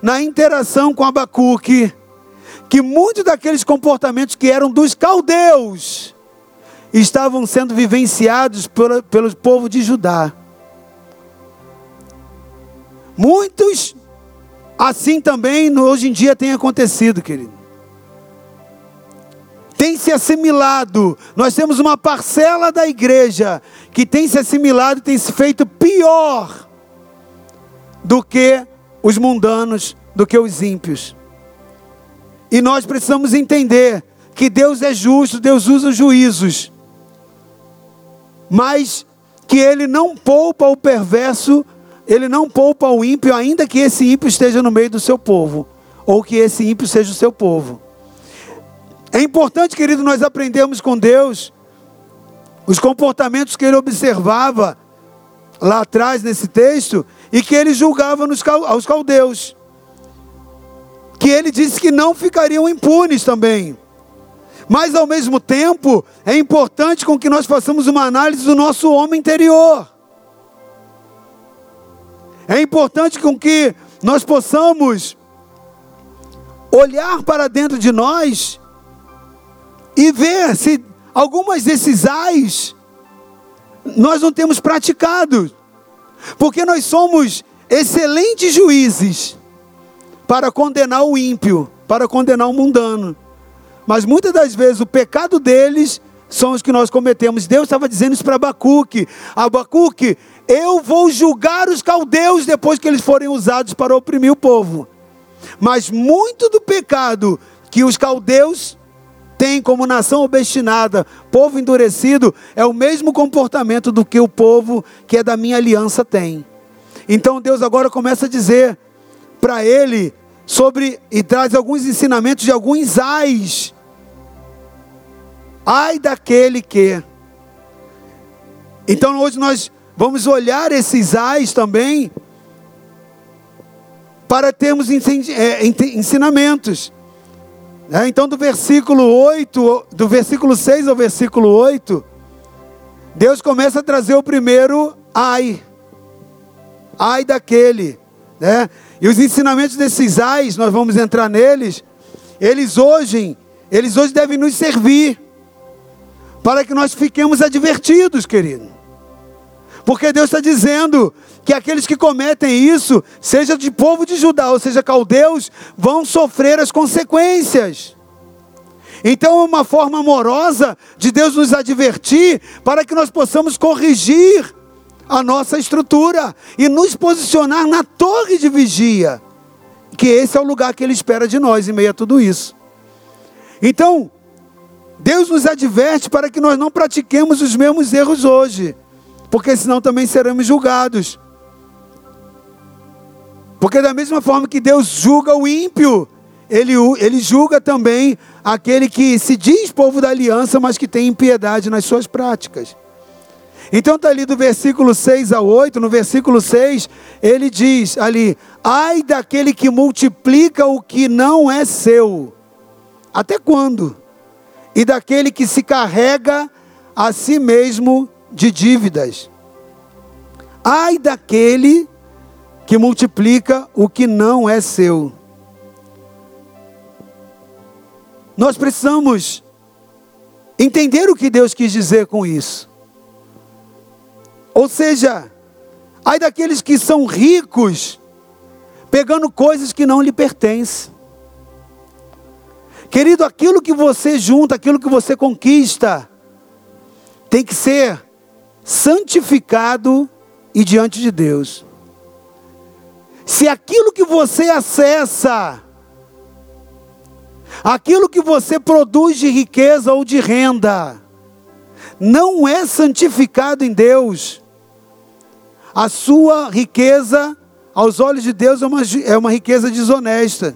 na interação com Abacuque, que muitos daqueles comportamentos que eram dos caldeus estavam sendo vivenciados pelo povo de Judá. Muitos, assim também, hoje em dia tem acontecido, querido. Tem se assimilado. Nós temos uma parcela da igreja que tem se assimilado, tem se feito pior do que os mundanos, do que os ímpios. E nós precisamos entender que Deus é justo, Deus usa os juízos, mas que Ele não poupa o perverso, Ele não poupa o ímpio, ainda que esse ímpio esteja no meio do seu povo, ou que esse ímpio seja o seu povo. É importante, querido, nós aprendermos com Deus os comportamentos que Ele observava lá atrás nesse texto, e que Ele julgava aos caldeus, que Ele disse que não ficariam impunes também. Mas ao mesmo tempo, é importante com que nós façamos uma análise do nosso homem interior. É importante com que nós possamos olhar para dentro de nós e ver se algumas desses ais nós não temos praticado. Porque nós somos excelentes juízes para condenar o ímpio, para condenar o mundano. Mas muitas das vezes o pecado deles são os que nós cometemos. Deus estava dizendo isso para Abacuque: Abacuque, eu vou julgar os caldeus depois que eles forem usados para oprimir o povo. Mas muito do pecado que os caldeus têm como nação obstinada, povo endurecido, é o mesmo comportamento do que o povo que é da minha aliança tem. Então Deus agora começa a dizer para ele sobre, e traz alguns ensinamentos de alguns ais. Ai daquele que... Então hoje nós vamos olhar esses ais também, para termos ensinamentos. Então do versículo 6 ao versículo 8, Deus começa a trazer o primeiro ai. Ai daquele, né? E os ensinamentos desses ais, nós vamos entrar neles. Eles hoje devem nos servir para que nós fiquemos advertidos, querido. Porque Deus está dizendo que aqueles que cometem isso, seja de povo de Judá, ou seja caldeus, vão sofrer as consequências. Então é uma forma amorosa de Deus nos advertir para que nós possamos corrigir a nossa estrutura e nos posicionar na torre de vigia, que esse é o lugar que Ele espera de nós em meio a tudo isso. Então Deus nos adverte para que nós não pratiquemos os mesmos erros hoje, porque senão também seremos julgados. Porque da mesma forma que Deus julga o ímpio, Ele julga também aquele que se diz povo da aliança, mas que tem impiedade nas suas práticas. Então está ali do versículo 6 ao 8, no versículo 6, ele diz ali, ai daquele que multiplica o que não é seu, até quando? E daquele que se carrega a si mesmo de dívidas. Ai daquele que multiplica o que não é seu. Nós precisamos entender o que Deus quis dizer com isso. Ou seja, ai daqueles que são ricos, pegando coisas que não lhe pertencem. Querido, aquilo que você junta, aquilo que você conquista, tem que ser santificado e diante de Deus. Se aquilo que você acessa, aquilo que você produz de riqueza ou de renda, não é santificado em Deus, a sua riqueza, aos olhos de Deus, é uma riqueza desonesta.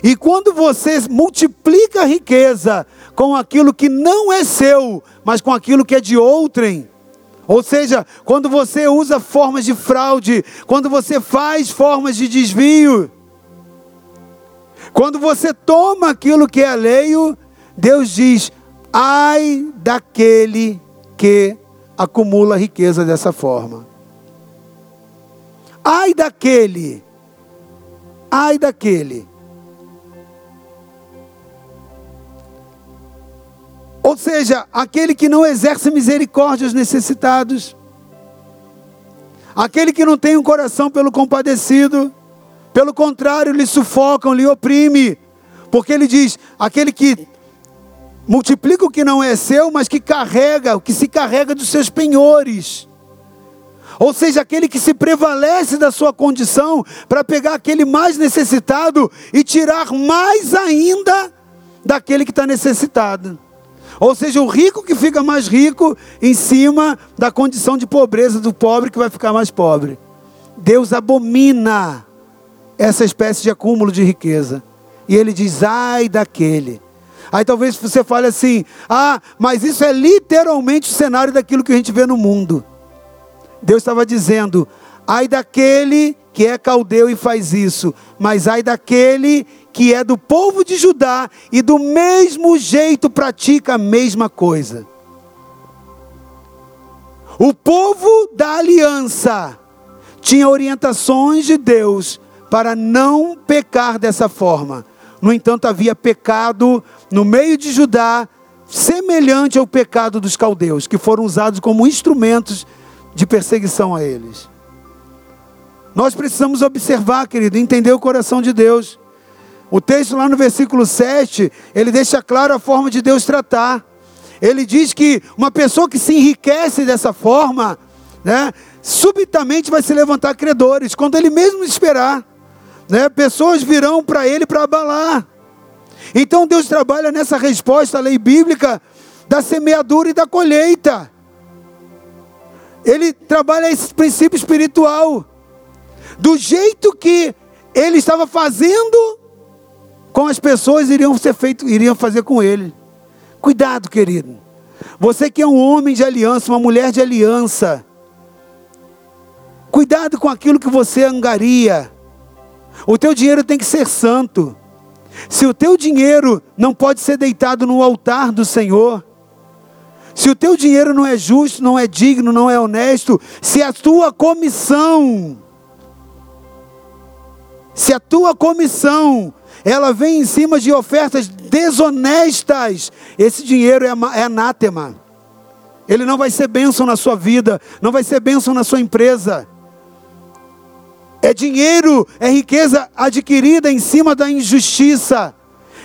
E quando você multiplica a riqueza com aquilo que não é seu, mas com aquilo que é de outrem, ou seja, quando você usa formas de fraude, quando você faz formas de desvio, quando você toma aquilo que é alheio, Deus diz, ai daquele que acumula riqueza dessa forma. Ai daquele. Ou seja, aquele que não exerce misericórdia aos necessitados, aquele que não tem um coração pelo compadecido, pelo contrário, lhe sufocam, lhe oprime, porque ele diz, aquele que multiplica o que não é seu, mas que carrega, o que se carrega dos seus penhores, ou seja, aquele que se prevalece da sua condição, para pegar aquele mais necessitado, e tirar mais ainda daquele que está necessitado. Ou seja, o rico que fica mais rico em cima da condição de pobreza do pobre que vai ficar mais pobre. Deus abomina essa espécie de acúmulo de riqueza. E ele diz, ai daquele. Aí talvez você fale assim, ah, mas isso é literalmente o cenário daquilo que a gente vê no mundo. Deus estava dizendo, ai daquele que é caldeu e faz isso, mas ai daquele que é do povo de Judá e do mesmo jeito pratica a mesma coisa. O povo da aliança tinha orientações de Deus para não pecar dessa forma. No entanto, havia pecado no meio de Judá, semelhante ao pecado dos caldeus, que foram usados como instrumentos de perseguição a eles. Nós precisamos observar, querido, entender o coração de Deus. O texto lá no versículo 7, ele deixa claro a forma de Deus tratar. Ele diz que uma pessoa que se enriquece dessa forma, né, subitamente vai se levantar credores, quando ele mesmo esperar, né, pessoas virão para ele para abalar. Então Deus trabalha nessa resposta à lei bíblica da semeadura e da colheita. Ele trabalha esse princípio espiritual. Do jeito que ele estava fazendo com as pessoas, iriam fazer com ele. Cuidado, querido. Você que é um homem de aliança, uma mulher de aliança, cuidado com aquilo que você angaria. O teu dinheiro tem que ser santo. Se o teu dinheiro não pode ser deitado no altar do Senhor, se o teu dinheiro não é justo, não é digno, não é honesto, se a tua comissão, ela vem em cima de ofertas desonestas, esse dinheiro é anátema. Ele não vai ser bênção na sua vida, não vai ser bênção na sua empresa. É dinheiro, é riqueza adquirida em cima da injustiça,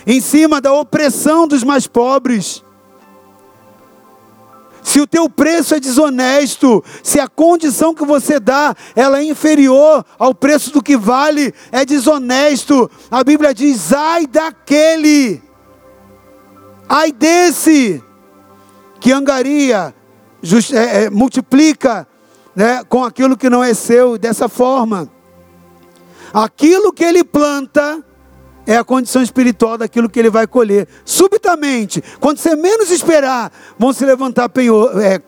em cima da opressão dos mais pobres. Se o teu preço é desonesto, se a condição que você dá, ela é inferior ao preço do que vale, é desonesto. A Bíblia diz, ai daquele, ai desse, que angaria, multiplica, né, com aquilo que não é seu, dessa forma. Aquilo que ele planta, é a condição espiritual daquilo que ele vai colher. Subitamente, quando você menos esperar, vão se levantar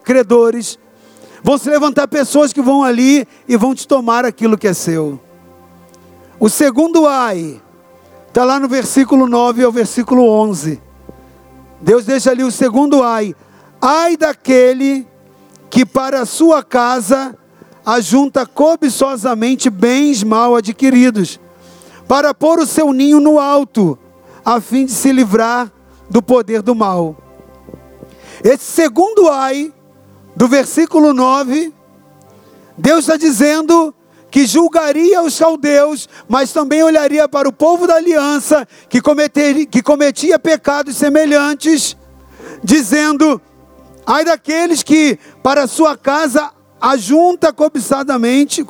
credores, vão se levantar pessoas que vão ali e vão te tomar aquilo que é seu. O segundo ai, está lá no versículo 9 ao versículo 11, Deus deixa ali o segundo ai: ai daquele que para a sua casa ajunta cobiçosamente bens mal adquiridos, para pôr o seu ninho no alto, a fim de se livrar do poder do mal. Esse segundo ai, do versículo 9, Deus está dizendo que julgaria os caldeus, mas também olharia para o povo da aliança, que cometia pecados semelhantes, dizendo: ai daqueles que para sua casa ajunta cobiçosamente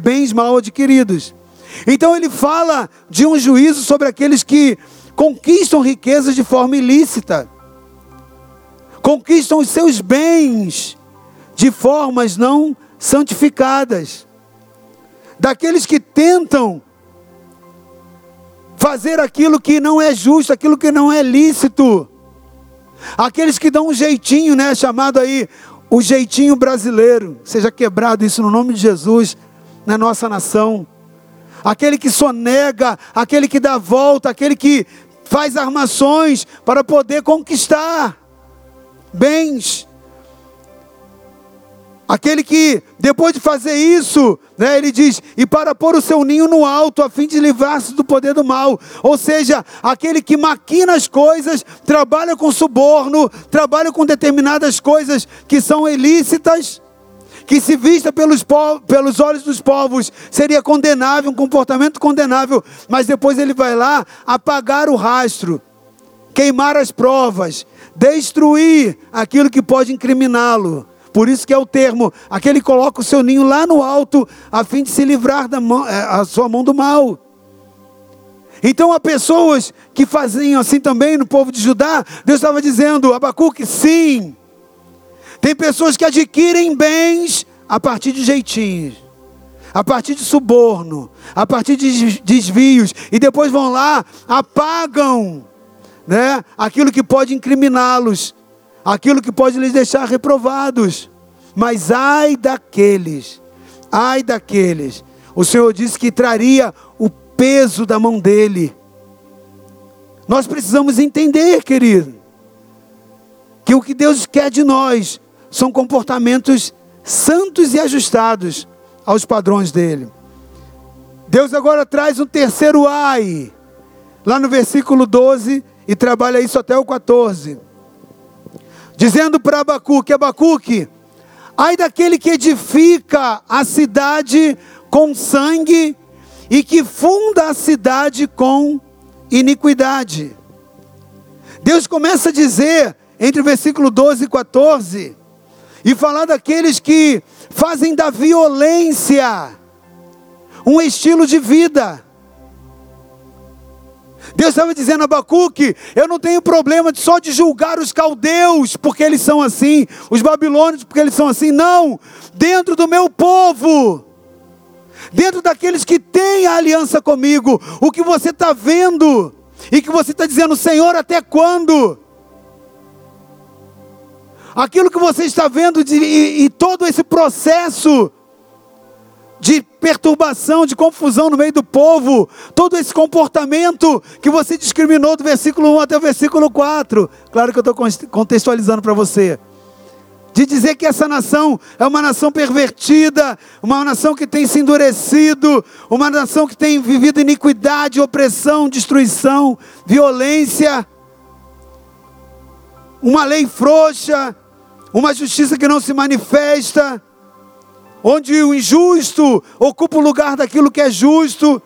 bens mal adquiridos. Então ele fala de um juízo sobre aqueles que conquistam riquezas de forma ilícita, conquistam os seus bens de formas não santificadas, daqueles que tentam fazer aquilo que não é justo, aquilo que não é lícito, aqueles que dão um jeitinho, né, chamado aí o jeitinho brasileiro, seja quebrado isso no nome de Jesus na nossa nação. Aquele que sonega, aquele que dá volta, aquele que faz armações para poder conquistar bens, aquele que depois de fazer isso, né, ele diz, e para pôr o seu ninho no alto, a fim de livrar-se do poder do mal. Ou seja, aquele que maquina as coisas, trabalha com suborno, trabalha com determinadas coisas que são ilícitas, que se vista pelos olhos dos povos, seria condenável, um comportamento condenável, mas depois ele vai lá apagar o rastro, queimar as provas, destruir aquilo que pode incriminá-lo. Por isso que é o termo, aquele que coloca o seu ninho lá no alto, a fim de se livrar a sua mão do mal. Então há pessoas que faziam assim também no povo de Judá. Deus estava dizendo, Abacuque, sim. Tem pessoas que adquirem bens a partir de jeitinhos, a partir de suborno, a partir de desvios, e depois vão lá, apagam, né, aquilo que pode incriminá-los, aquilo que pode lhes deixar reprovados. Mas ai daqueles, o Senhor disse que traria o peso da mão dele. Nós precisamos entender, querido, que o que Deus quer de nós são comportamentos santos e ajustados aos padrões dele. Deus agora traz um terceiro ai, lá no versículo 12, e trabalha isso até o 14, dizendo para Abacuque: Abacuque, ai daquele que edifica a cidade com sangue e que funda a cidade com iniquidade. Deus começa a dizer, entre o versículo 12 e 14, e falar daqueles que fazem da violência um estilo de vida. Deus estava dizendo, Abacuque, eu não tenho problema só de julgar os caldeus, porque eles são assim, os babilônios, porque eles são assim. Não, dentro do meu povo, dentro daqueles que têm a aliança comigo, o que você está vendo, e que você está dizendo, Senhor, até quando? Aquilo que você está vendo e todo esse processo de perturbação, de confusão no meio do povo, todo esse comportamento que você discriminou do versículo 1 até o versículo 4, claro que eu estou contextualizando para você, de dizer que essa nação é uma nação pervertida, uma nação que tem se endurecido, uma nação que tem vivido iniquidade, opressão, destruição, violência, uma lei frouxa, uma justiça que não se manifesta, onde o injusto ocupa o lugar daquilo que é justo,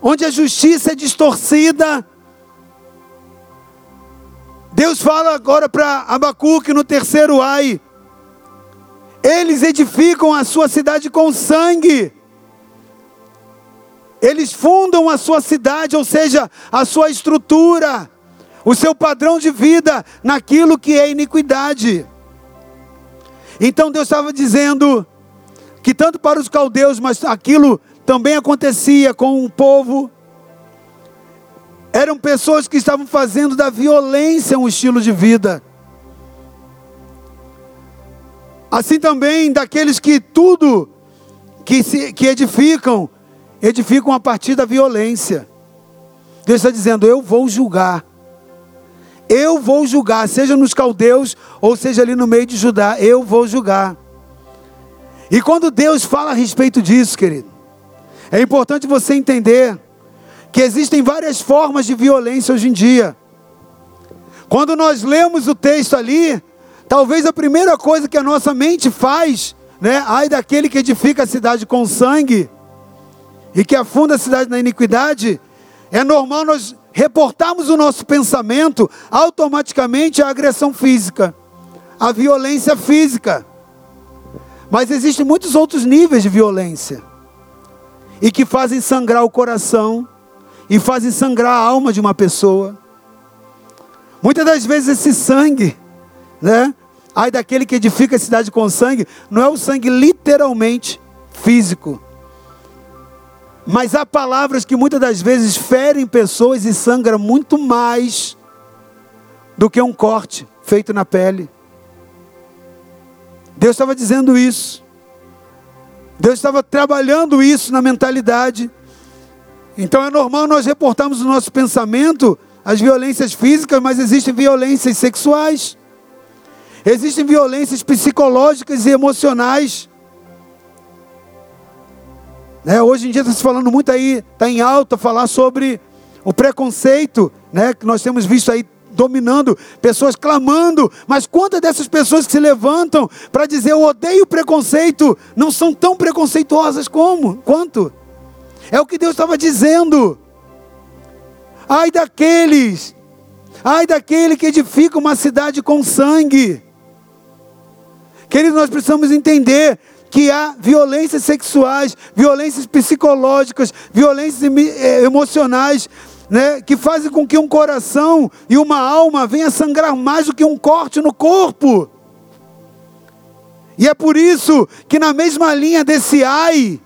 onde a justiça é distorcida. Deus fala agora para Abacuque no terceiro ai: eles edificam a sua cidade com sangue, eles fundam a sua cidade, ou seja, a sua estrutura, o seu padrão de vida, naquilo que é iniquidade. Então Deus estava dizendo que tanto para os caldeus, mas aquilo também acontecia com o povo. Eram pessoas que estavam fazendo da violência um estilo de vida. Assim também daqueles que tudo que edificam, edificam a partir da violência. Deus está dizendo, eu vou julgar. Eu vou julgar, seja nos caldeus ou seja ali no meio de Judá, eu vou julgar. E quando Deus fala a respeito disso, querido, é importante você entender que existem várias formas de violência hoje em dia. Quando nós lemos o texto ali, talvez a primeira coisa que a nossa mente faz, né? Ai daquele que edifica a cidade com sangue e que afunda a cidade na iniquidade. É normal nós reportarmos o nosso pensamento automaticamente à agressão física, à violência física. Mas existem muitos outros níveis de violência e que fazem sangrar o coração e fazem sangrar a alma de uma pessoa. Muitas das vezes esse sangue, né? Ai daquele que edifica a cidade com sangue, não é o sangue literalmente físico. Mas há palavras que muitas das vezes ferem pessoas e sangram muito mais do que um corte feito na pele. Deus estava dizendo isso. Deus estava trabalhando isso na mentalidade. Então é normal nós reportarmos o nosso pensamento às violências físicas, mas existem violências sexuais. Existem violências psicológicas e emocionais. Hoje em dia está se falando muito aí, está em alta falar sobre o preconceito, né, que nós temos visto aí dominando, pessoas clamando, mas quantas dessas pessoas que se levantam para dizer eu odeio o preconceito, não são tão preconceituosas quanto? É o que Deus estava dizendo. Ai daquele que edifica uma cidade com sangue. Queridos, nós precisamos entender que há violências sexuais, violências psicológicas, violências emocionais, né, que fazem com que um coração e uma alma venha sangrar mais do que um corte no corpo. E é por isso que na mesma linha desse ai,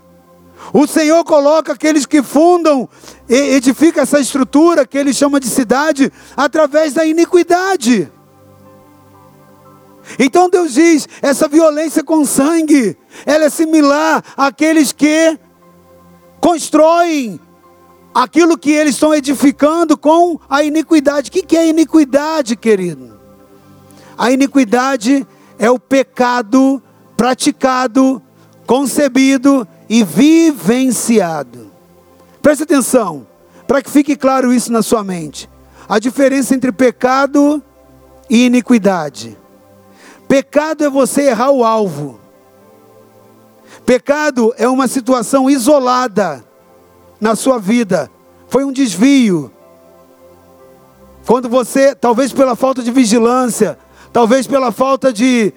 o Senhor coloca aqueles que fundam, edifica essa estrutura que Ele chama de cidade, através da iniquidade. Então Deus diz, essa violência com sangue, ela é similar àqueles que constroem aquilo que eles estão edificando com a iniquidade. O que é iniquidade, querido? A iniquidade é o pecado praticado, concebido e vivenciado. Preste atenção, para que fique claro isso na sua mente. A diferença entre pecado e iniquidade. Pecado é você errar o alvo. Pecado é uma situação isolada na sua vida. Foi um desvio. Quando você, talvez pela falta de vigilância, talvez pela falta de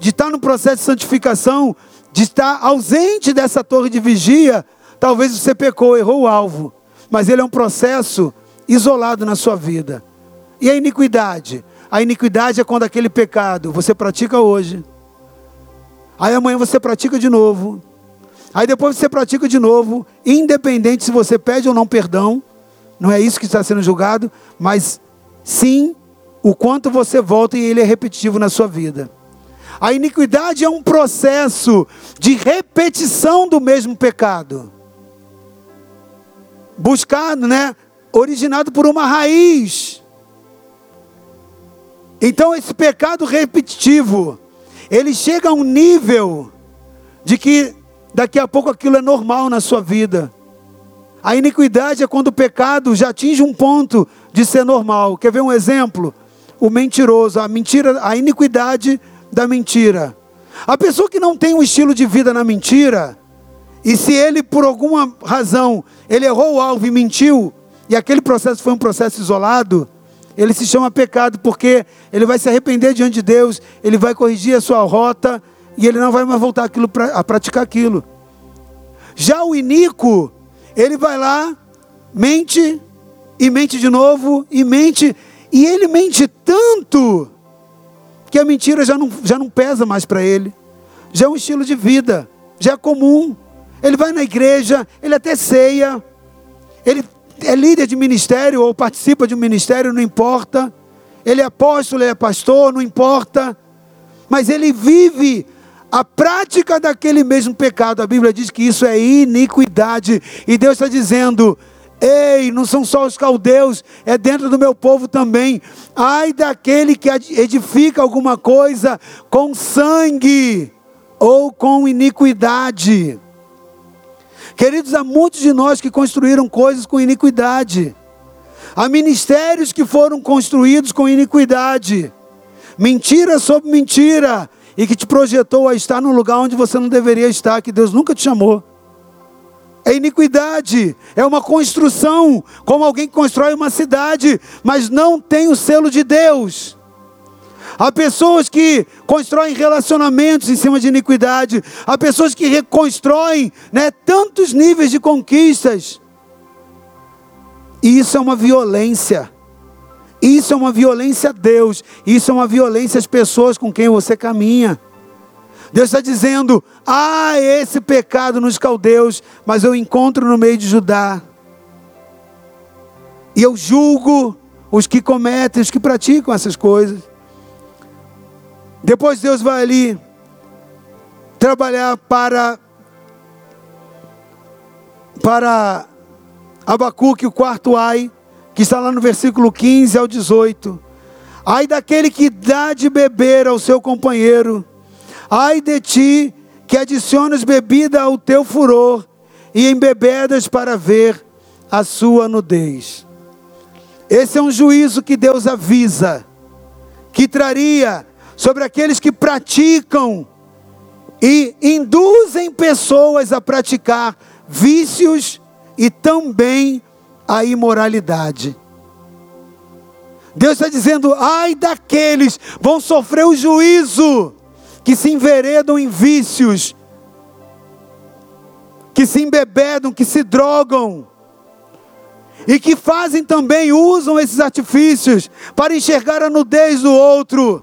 estar no processo de santificação, de estar ausente dessa torre de vigia, talvez você pecou, errou o alvo. Mas ele é um processo isolado na sua vida. E a iniquidade? A iniquidade é quando aquele pecado você pratica hoje, aí amanhã você pratica de novo, aí depois você pratica de novo, independente se você pede ou não perdão, não é isso que está sendo julgado, mas sim o quanto você volta e ele é repetitivo na sua vida. A iniquidade é um processo de repetição do mesmo pecado, buscado, né? Originado por uma raiz. Então esse pecado repetitivo, ele chega a um nível de que daqui a pouco aquilo é normal na sua vida. A iniquidade é quando o pecado já atinge um ponto de ser normal. Quer ver um exemplo? O mentiroso, a mentira, a iniquidade da mentira. A pessoa que não tem um estilo de vida na mentira, e se ele por alguma razão, ele errou o alvo e mentiu, e aquele processo foi um processo isolado, ele se chama pecado porque ele vai se arrepender diante de Deus, ele vai corrigir a sua rota e ele não vai mais voltar a praticar aquilo. Já o iníquo, ele vai lá, mente e mente de novo e mente. E ele mente tanto que a mentira já não pesa mais para ele. Já é um estilo de vida, já é comum, ele vai na igreja, ele até ceia, ele é líder de ministério ou participa de um ministério, não importa, ele é apóstolo, ele é pastor, não importa, mas ele vive a prática daquele mesmo pecado. A Bíblia diz que isso é iniquidade, e Deus está dizendo: ei, não são só os caldeus, é dentro do meu povo também. Ai daquele que edifica alguma coisa com sangue ou com iniquidade. Queridos, há muitos de nós que construíram coisas com iniquidade. Há ministérios que foram construídos com iniquidade. Mentira sobre mentira. E que te projetou a estar num lugar onde você não deveria estar, que Deus nunca te chamou. É iniquidade, é uma construção, como alguém que constrói uma cidade, mas não tem o selo de Deus. Há pessoas que constroem relacionamentos em cima de iniquidade, há pessoas que reconstroem, tantos níveis de conquistas. E isso é uma violência. Isso é uma violência a Deus, isso é uma violência às pessoas com quem você caminha. Deus está dizendo: há esse pecado nos caldeus, mas eu encontro no meio de Judá. E eu julgo os que cometem, os que praticam essas coisas. Depois Deus vai ali trabalhar para Abacuque, o quarto ai, que está lá no versículo 15 ao 18. Ai daquele que dá de beber ao seu companheiro, ai de ti, que adicionas bebida ao teu furor, e embebedas para ver a sua nudez. Esse é um juízo que Deus avisa, que traria sobre aqueles que praticam e induzem pessoas a praticar vícios e também a imoralidade. Deus está dizendo: ai daqueles, vão sofrer o juízo, que se enveredam em vícios, que se embebedam, que se drogam, e que fazem também, usam esses artifícios para enxergar a nudez do outro.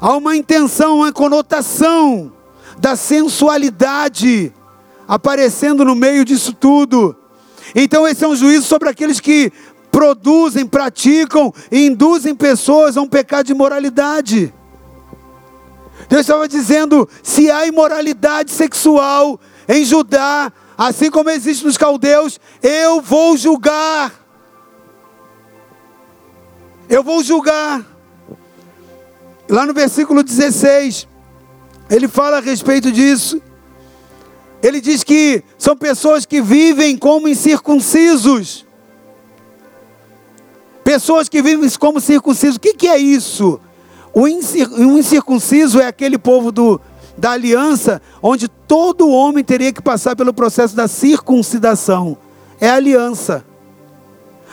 Há uma intenção, uma conotação da sensualidade aparecendo no meio disso tudo. Então esse é um juízo sobre aqueles que produzem, praticam e induzem pessoas a um pecado de imoralidade. Deus estava dizendo: se há imoralidade sexual em Judá, assim como existe nos caldeus, eu vou julgar. Eu vou julgar. Lá no versículo 16, ele fala a respeito disso. Ele diz que são pessoas que vivem como incircuncisos. Pessoas que vivem como circuncisos. O que é isso? O incircunciso é aquele povo da aliança, onde todo homem teria que passar pelo processo da circuncidação. É a aliança.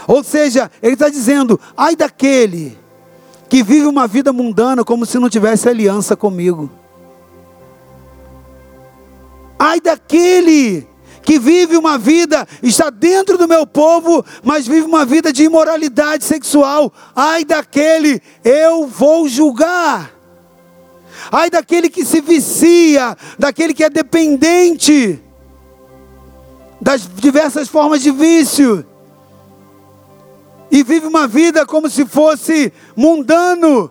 Ou seja, ele está dizendo: ai daquele que vive uma vida mundana como se não tivesse aliança comigo. Ai daquele que vive uma vida, está dentro do meu povo, mas vive uma vida de imoralidade sexual. Ai daquele, eu vou julgar. Ai daquele que se vicia, daquele que é dependente das diversas formas de vício, e vive uma vida como se fosse mundano,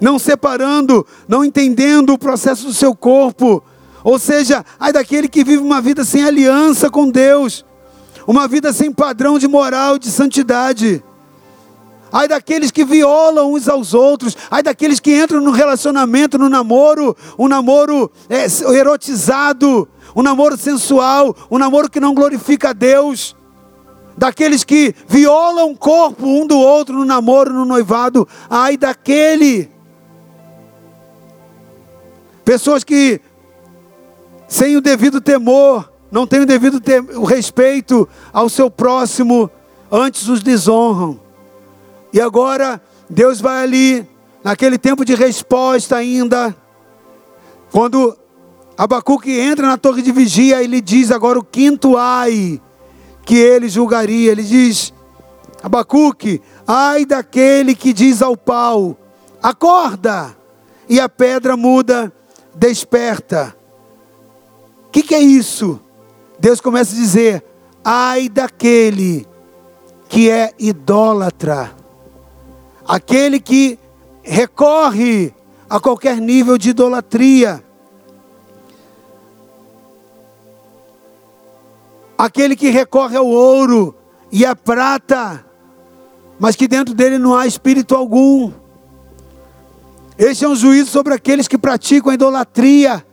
não separando, não entendendo o processo do seu corpo. Ou seja, ai daquele que vive uma vida sem aliança com Deus, uma vida sem padrão de moral, de santidade. Ai daqueles que violam uns aos outros, ai daqueles que entram no relacionamento, no namoro, um namoro erotizado, um namoro sensual, um namoro que não glorifica a Deus. Daqueles que violam o corpo um do outro no namoro, no noivado, ai daquele. Pessoas que sem o devido temor, não têm o devido respeito ao seu próximo, antes os desonram. E agora Deus vai ali, naquele tempo de resposta ainda, quando Abacuque entra na torre de vigia, ele diz agora o quinto ai, que ele julgaria. Ele diz: Abacuque, ai daquele que diz ao pau, acorda, e a pedra muda, desperta. que é isso? Deus começa a dizer: ai daquele que é idólatra, aquele que recorre a qualquer nível de idolatria, aquele que recorre ao ouro e à prata, mas que dentro dele não há espírito algum. Este é um juízo sobre aqueles que praticam a idolatria.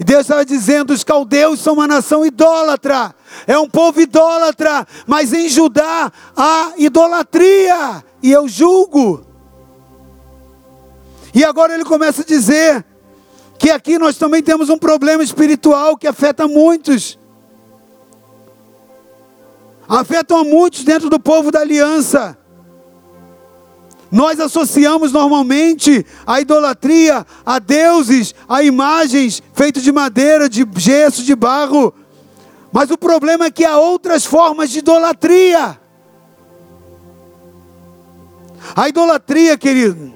E Deus estava dizendo: os caldeus são uma nação idólatra, é um povo idólatra, mas em Judá há idolatria, e eu julgo. E agora ele começa a dizer que aqui nós também temos um problema espiritual que afeta muitos. Afetam a muitos dentro do povo da aliança. Nós associamos normalmente a idolatria a deuses, a imagens feitas de madeira, de gesso, de barro. Mas o problema é que há outras formas de idolatria. A idolatria, querido,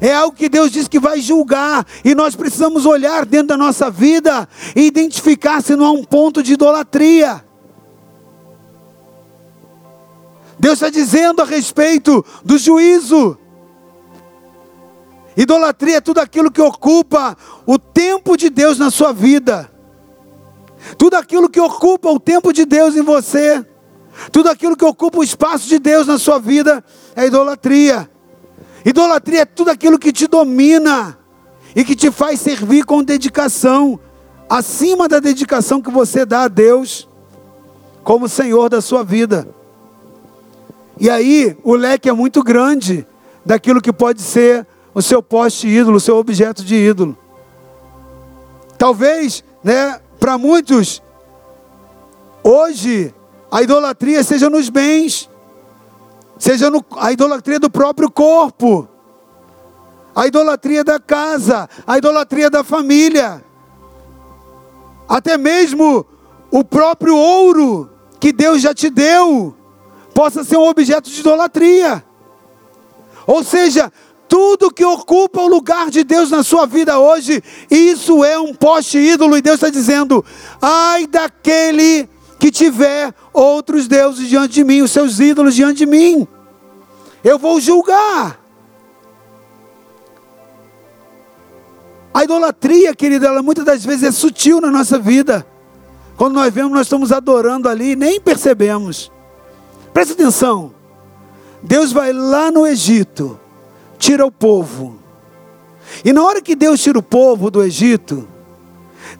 é algo que Deus diz que vai julgar, e nós precisamos olhar dentro da nossa vida e identificar se não há um ponto de idolatria. Deus está dizendo a respeito do juízo. Idolatria é tudo aquilo que ocupa o tempo de Deus na sua vida, tudo aquilo que ocupa o tempo de Deus em você, tudo aquilo que ocupa o espaço de Deus na sua vida é idolatria. Idolatria é tudo aquilo que te domina e que te faz servir com dedicação, acima da dedicação que você dá a Deus como Senhor da sua vida. E aí o leque é muito grande daquilo que pode ser o seu poste ídolo, o seu objeto de ídolo. Talvez, para muitos, hoje a idolatria seja nos bens, seja a idolatria do próprio corpo, a idolatria da casa, a idolatria da família, até mesmo o próprio ouro que Deus já te deu possa ser um objeto de idolatria. Ou seja, tudo que ocupa o lugar de Deus na sua vida hoje, isso é um poste ídolo. E Deus está dizendo: ai daquele que tiver outros deuses diante de mim, os seus ídolos diante de mim, eu vou julgar. A idolatria, querida, ela muitas das vezes é sutil na nossa vida. Quando nós vemos, nós estamos adorando ali e nem percebemos. Presta atenção, Deus vai lá no Egito, tira o povo, e na hora que Deus tira o povo do Egito,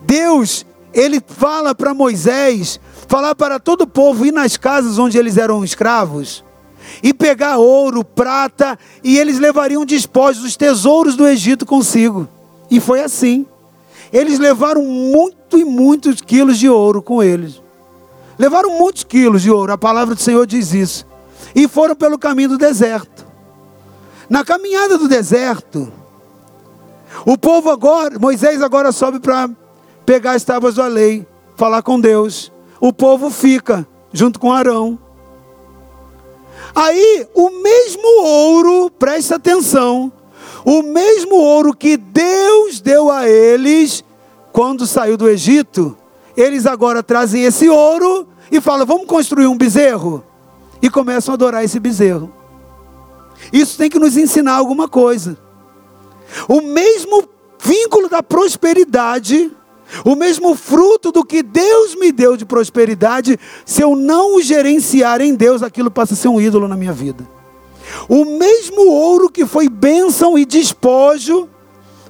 Deus, ele fala para Moisés, falar para todo o povo ir nas casas onde eles eram escravos, e pegar ouro, prata, e eles levariam despojos, os tesouros do Egito consigo. E foi assim, eles levaram muito e muitos quilos de ouro com eles. Levaram muitos quilos de ouro, a palavra do Senhor diz isso. E foram pelo caminho do deserto. Na caminhada do deserto, o povo agora, Moisés agora sobe para pegar as tábuas da lei, falar com Deus. O povo fica junto com Arão. Aí, o mesmo ouro, presta atenção, o mesmo ouro que Deus deu a eles quando saiu do Egito, eles agora trazem esse ouro e falam: vamos construir um bezerro. E começam a adorar esse bezerro. Isso tem que nos ensinar alguma coisa. O mesmo vínculo da prosperidade, o mesmo fruto do que Deus me deu de prosperidade, se eu não o gerenciar em Deus, aquilo passa a ser um ídolo na minha vida. O mesmo ouro que foi bênção e despojo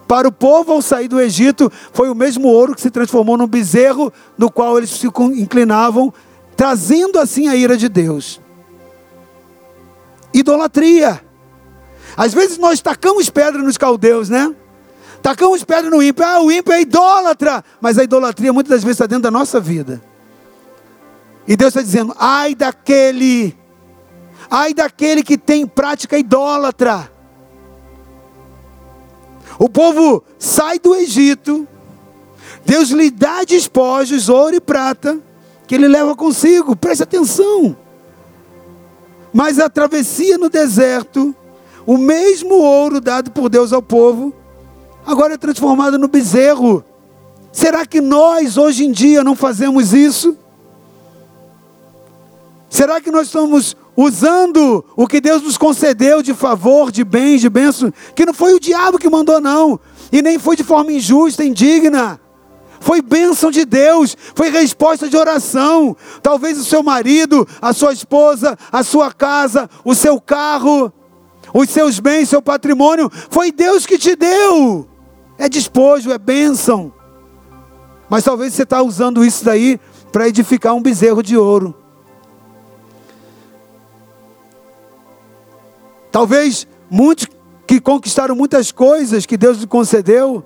para o povo ao sair do Egito, foi o mesmo ouro que se transformou num bezerro, no qual eles se inclinavam, trazendo assim a ira de Deus. Idolatria. Às vezes nós tacamos pedra nos caldeus, Tacamos pedra no ímpio. Ah, o ímpio é idólatra. Mas a idolatria muitas das vezes está dentro da nossa vida. E Deus está dizendo: ai daquele que tem prática idólatra. O povo sai do Egito, Deus lhe dá despojos, ouro e prata, que ele leva consigo, preste atenção. Mas a travessia no deserto, o mesmo ouro dado por Deus ao povo, agora é transformado no bezerro, Será que nós hoje em dia não fazemos isso? Será que nós estamos usando o que Deus nos concedeu de favor, de bens, de bênçãos, que não foi o diabo que mandou não, e nem foi de forma injusta, indigna, foi bênção de Deus, foi resposta de oração, talvez o seu marido, a sua esposa, a sua casa, o seu carro, os seus bens, seu patrimônio, foi Deus que te deu, é despojo, é bênção, mas talvez você está usando isso daí para edificar um bezerro de ouro. Talvez muitos que conquistaram muitas coisas que Deus lhe concedeu,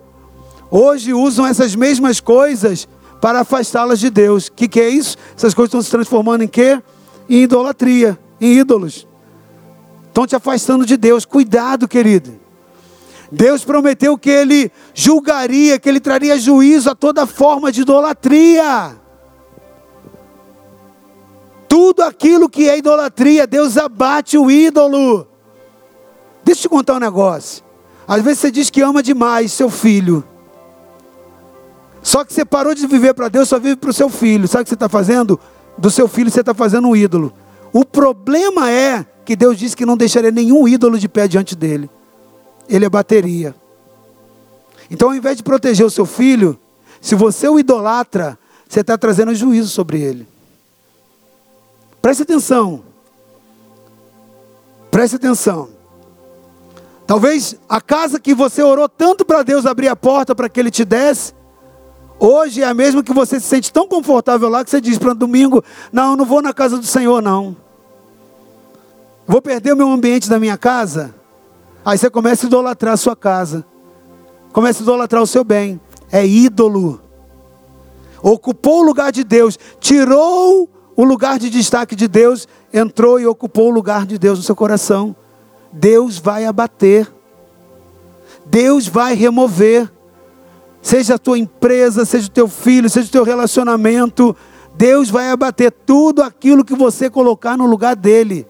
hoje usam essas mesmas coisas para afastá-las de Deus. O que é isso? Essas coisas estão se transformando em quê? Em idolatria, em ídolos. Estão te afastando de Deus. Cuidado, querido. Deus prometeu que Ele julgaria, que Ele traria juízo a toda forma de idolatria. Tudo aquilo que é idolatria, Deus abate o ídolo. Deixa eu te contar um negócio. Às vezes você diz que ama demais seu filho. Só que você parou de viver para Deus, só vive para o seu filho. Sabe o que você está fazendo? Do seu filho você está fazendo um ídolo. O problema é que Deus disse que não deixaria nenhum ídolo de pé diante dele. Ele abateria. Então, ao invés de proteger o seu filho, se você o idolatra, você está trazendo juízo sobre ele. Preste atenção. Preste atenção. Talvez a casa que você orou tanto para Deus abrir a porta para que Ele te desse, hoje é a mesma que você se sente tão confortável lá, que você diz para domingo, não, eu não vou na casa do Senhor não. Vou perder o meu ambiente da minha casa? Aí você começa a idolatrar a sua casa. Começa a idolatrar o seu bem. É ídolo. Ocupou o lugar de Deus. Tirou o lugar de destaque de Deus. Entrou e ocupou o lugar de Deus no seu coração. Deus vai abater, Deus vai remover, seja a tua empresa, seja o teu filho, seja o teu relacionamento, Deus vai abater tudo aquilo que você colocar no lugar dele,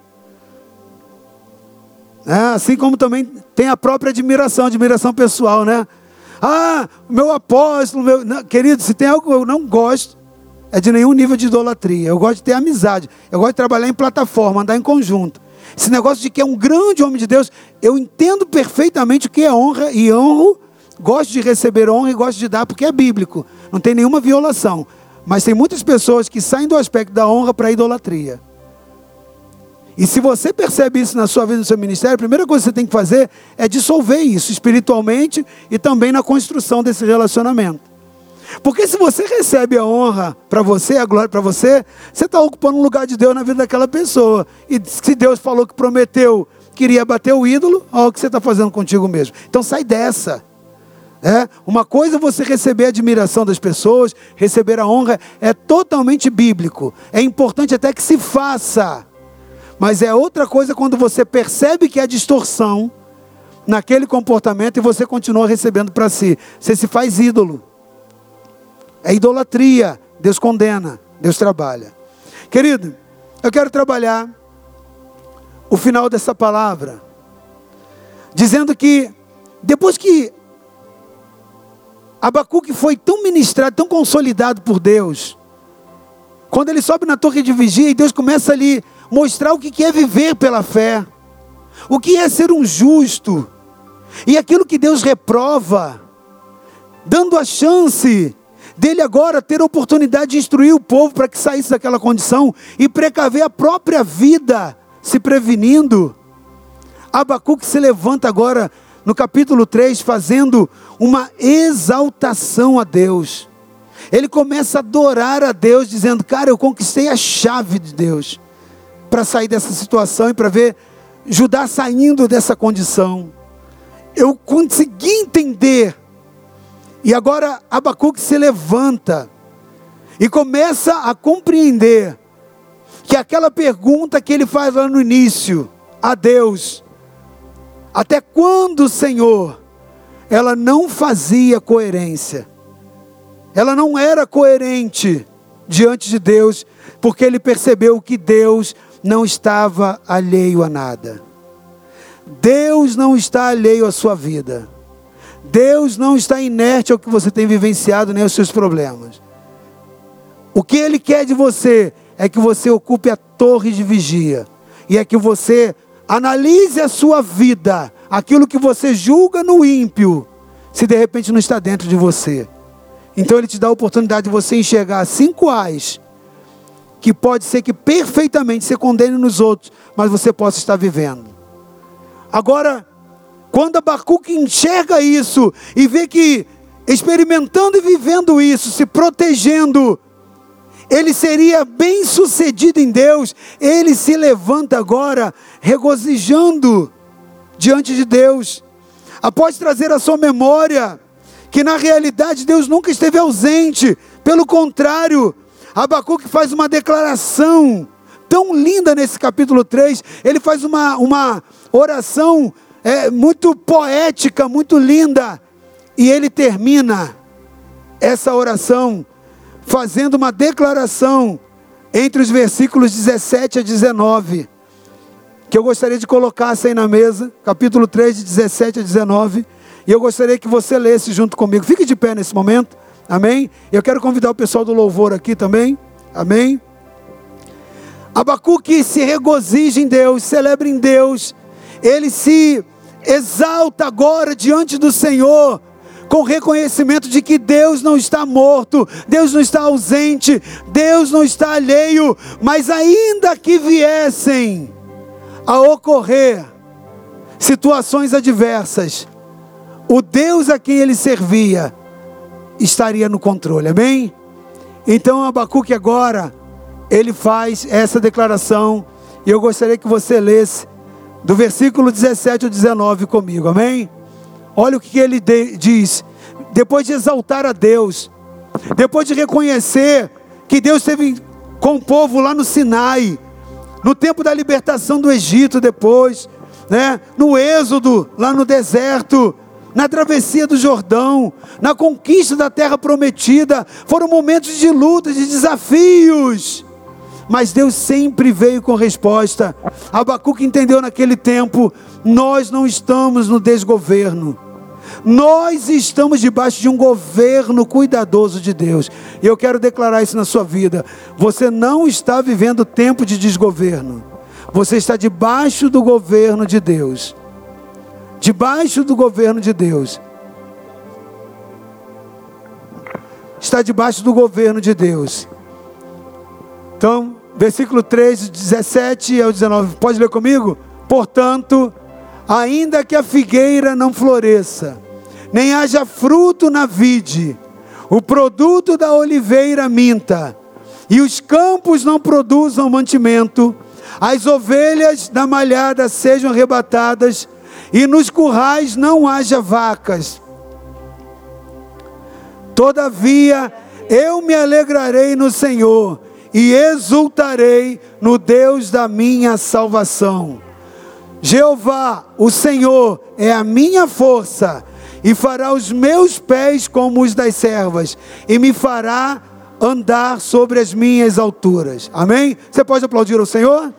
assim como também tem a própria admiração, admiração pessoal, né? Ah, meu apóstolo, meu... Querido, se tem algo que eu não gosto, é de nenhum nível de idolatria, eu gosto de ter amizade, eu gosto de trabalhar em plataforma, andar em conjunto. Esse negócio de que é um grande homem de Deus, eu entendo perfeitamente o que é honra e honro, gosto de receber honra e gosto de dar porque é bíblico, não tem nenhuma violação, mas tem muitas pessoas que saem do aspecto da honra para a idolatria, e se você percebe isso na sua vida, no seu ministério, a primeira coisa que você tem que fazer é dissolver isso espiritualmente e também na construção desse relacionamento, porque se você recebe a honra para você, a glória para você, você está ocupando um lugar de Deus na vida daquela pessoa, e se Deus falou que prometeu que iria abater o ídolo, olha o que você está fazendo contigo mesmo, então sai dessa, uma coisa é você receber a admiração das pessoas, receber a honra, é totalmente bíblico, é importante até que se faça, mas é outra coisa quando você percebe que há distorção naquele comportamento e você continua recebendo para si, você se faz ídolo. É idolatria, Deus condena, Deus trabalha. Querido, eu quero trabalhar o final dessa palavra, dizendo que depois que Abacuque foi tão ministrado, tão consolidado por Deus, quando ele sobe na torre de vigia e Deus começa ali mostrar o que é viver pela fé, o que é ser um justo, e aquilo que Deus reprova, dando a chance dele agora ter a oportunidade de instruir o povo para que saísse daquela condição e precaver a própria vida, se prevenindo. Abacuque se levanta agora no capítulo 3 fazendo uma exaltação a Deus. Ele começa a adorar a Deus dizendo, cara, eu conquistei a chave de Deus para sair dessa situação e para ver Judá saindo dessa condição. Eu consegui entender. E agora Abacuque se levanta e começa a compreender que aquela pergunta que ele faz lá no início a Deus, até quando, Senhor, ela não fazia coerência, ela não era coerente diante de Deus, porque ele percebeu que Deus não estava alheio a nada, Deus não está alheio à sua vida, Deus não está inerte ao que você tem vivenciado, nem aos seus problemas. O que Ele quer de você é que você ocupe a torre de vigia. E é que você analise a sua vida. Aquilo que você julga no ímpio, se de repente não está dentro de você. Então Ele te dá a oportunidade de você enxergar 5 ais. Que pode ser que perfeitamente você condene nos outros, mas você possa estar vivendo. Agora, quando Abacuque enxerga isso e vê que, experimentando e vivendo isso, se protegendo, ele seria bem sucedido em Deus, ele se levanta agora, regozijando diante de Deus, após trazer à sua memória que na realidade Deus nunca esteve ausente, pelo contrário, Abacuque faz uma declaração tão linda nesse capítulo 3, ele faz uma oração muito poética, muito linda, e ele termina essa oração fazendo uma declaração entre os versículos 17 a 19, que eu gostaria de colocar aí na mesa, capítulo 3, de 17 a 19, e eu gostaria que você lesse junto comigo. Fique de pé nesse momento. Amém? Eu quero convidar o pessoal do louvor aqui também. Amém? Abacuque se regozija em Deus, celebra em Deus. Ele se exalta agora diante do Senhor, com reconhecimento de que Deus não está morto, Deus não está ausente, Deus não está alheio, mas ainda que viessem a ocorrer situações adversas, o Deus a quem ele servia estaria no controle, amém? Então Abacuque agora, ele faz essa declaração, e eu gostaria que você lesse do versículo 17 ao 19 comigo, amém? Olha o que ele diz, depois de exaltar a Deus, depois de reconhecer que Deus esteve com o povo lá no Sinai, no tempo da libertação do Egito depois, né? No Êxodo, lá no deserto, na travessia do Jordão, na conquista da terra prometida, foram momentos de luta, de desafios, mas Deus sempre veio com resposta. Abacuque entendeu naquele tempo, nós não estamos no desgoverno, nós estamos debaixo de um governo cuidadoso de Deus, e eu quero declarar isso na sua vida, você não está vivendo tempo de desgoverno, você está debaixo do governo de Deus, debaixo do governo de Deus, está debaixo do governo de Deus. Então, versículo 3, 17 ao 19, pode ler comigo? Portanto, ainda que a figueira não floresça, nem haja fruto na vide, o produto da oliveira minta, e os campos não produzam mantimento, as ovelhas da malhada sejam arrebatadas, e nos currais não haja vacas. Todavia, eu me alegrarei no Senhor, e exultarei no Deus da minha salvação. Jeová, o Senhor, é a minha força, e fará os meus pés como os das servas, e me fará andar sobre as minhas alturas. Amém? Você pode aplaudir ao Senhor?